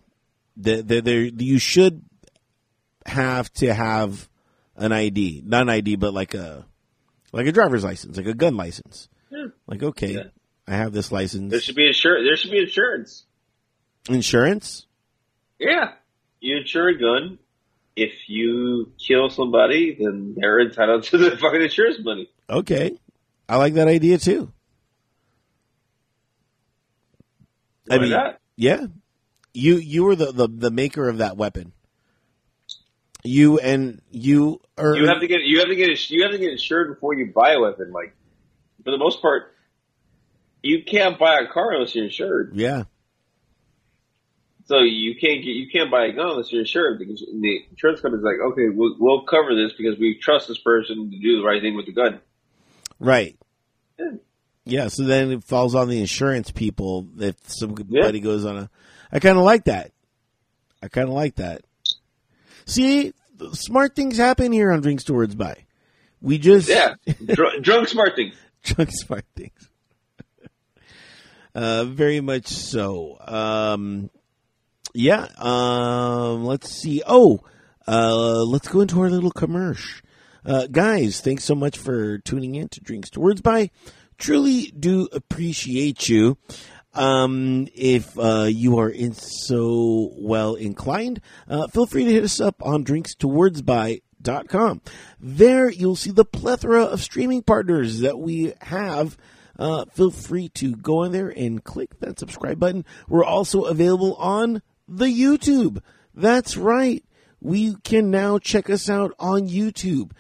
the, the, the, you should have to have an I D, not an I D, but like a like a driver's license, like a gun license. Yeah. Like, okay, yeah. I have this license. There should be insurance. There should be insurance. Insurance? Yeah. You insure a gun. If you kill somebody, then they're entitled to the fucking insurance money. Okay. I like that idea too. Why I mean, not? Yeah. You you were the, the, the maker of that weapon. You and you are You have to get you have to get you have to get insured before you buy a weapon, like for the most part you can't buy a car unless you're insured. Yeah. So you can't get, you can't buy a gun unless you're insured because the insurance company's like, okay, we'll, we'll cover this because we trust this person to do the right thing with the gun. Right. Yeah. yeah so then it falls on the insurance people if somebody yeah. goes on a. I kind of like that. I kind of like that. See, smart things happen here on Drinks to Words By. We just yeah, Dr- drunk smart things. Drunk smart things. uh, very much so. Um. Yeah, um, let's see. Oh, uh, let's go into our little commercial. Uh, guys, thanks so much for tuning in to Drinks to Words By. Truly do appreciate you. Um, if uh, you are in so well inclined, uh, feel free to hit us up on drinks to words by dot com. There you'll see the plethora of streaming partners that we have. Uh, feel free to go in there and click that subscribe button. We're also available on the YouTube. That's right. We can now check us out on YouTube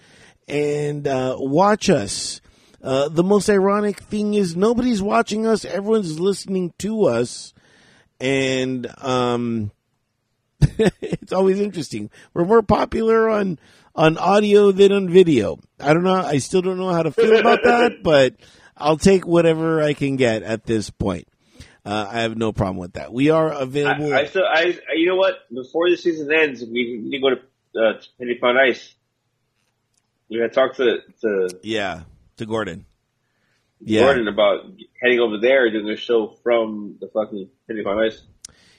and uh, watch us. Uh, the most ironic thing is nobody's watching us. Everyone's listening to us. And um, it's always interesting. We're more popular on on audio than on video. I don't know. I still don't know how to feel about that, but I'll take whatever I can get at this point. Uh, I have no problem with that. We are available. I, I, still, I you know what? Before the season ends, we need to go to uh, Penny Pond Ice. We got to talk to to yeah to Gordon. Yeah. Gordon about heading over there doing a show from the fucking Penny Pond Ice.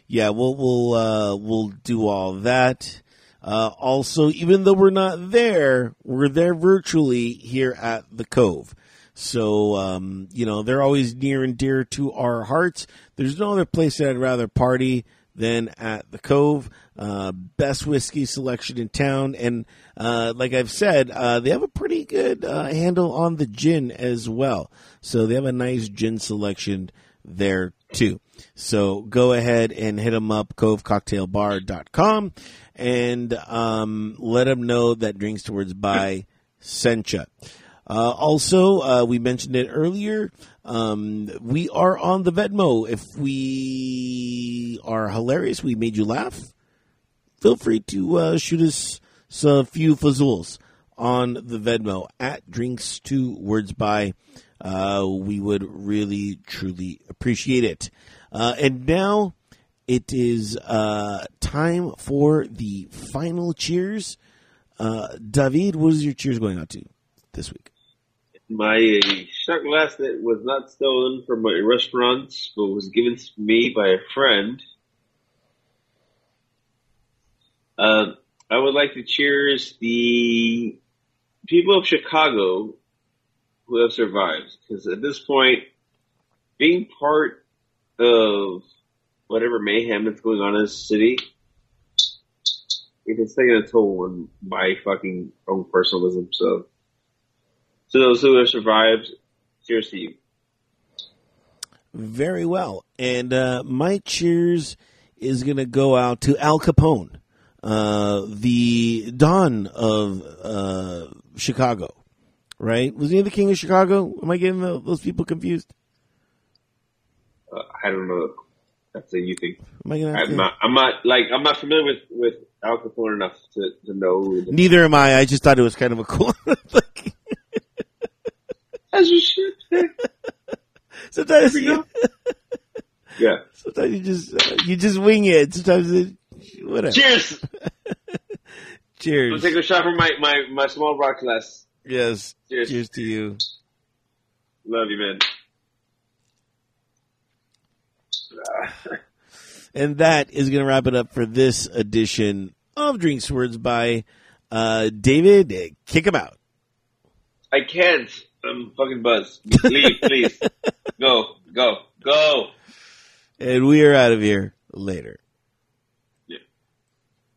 Yeah, we'll we'll uh, we'll do all that. Uh, also, even though we're not there, we're there virtually here at the Cove. So, um, you know, they're always near and dear to our hearts. There's no other place that I'd rather party than at the Cove. Uh, best whiskey selection in town. And uh, like I've said, uh, they have a pretty good uh, handle on the gin as well. So they have a nice gin selection there, too. So go ahead and hit them up, cove cocktail bar dot com, and um, let them know that Drinks to Words By sent you. Uh, also, uh, we mentioned it earlier, um, we are on the Venmo. If we are hilarious, we made you laugh, feel free to uh, shoot us a few fuzzles on the Venmo, at Drinks to Words By. Uh, we would really, truly appreciate it. Uh, and now it is uh, time for the final cheers. Uh, David, what is your cheers going out to this week? My shot glass that was not stolen from my restaurants, but was given to me by a friend. Uh, I would like to cheers the people of Chicago who have survived. Because at this point, being part of whatever mayhem that's going on in this city, it is taking a toll on my fucking own personalism, so... to those who have survived, cheers to you. Very well. And uh, my cheers is going to go out to Al Capone, uh, the Don of uh, Chicago, right? Was he the King of Chicago? Am I getting the, those people confused? Uh, I don't know. That's a you thing. Am I gonna I'm, to... not, I'm not like I'm not familiar with, with Al Capone enough to, to know. Who the... Neither am I. I just thought it was kind of a cool... like... As you should. Sometimes you, yeah. Sometimes you just uh, you just wing it. Sometimes it, whatever. Cheers. Cheers. I'll take a shot from my, my, my small rock glass. Yes. Cheers. Cheers to you. Love you, man. And that is going to wrap it up for this edition of Drinks Words By. uh, David, kick him out. I can't. I'm fucking buzzed. Leave, please. Go, go, go. And we are out of here. Later.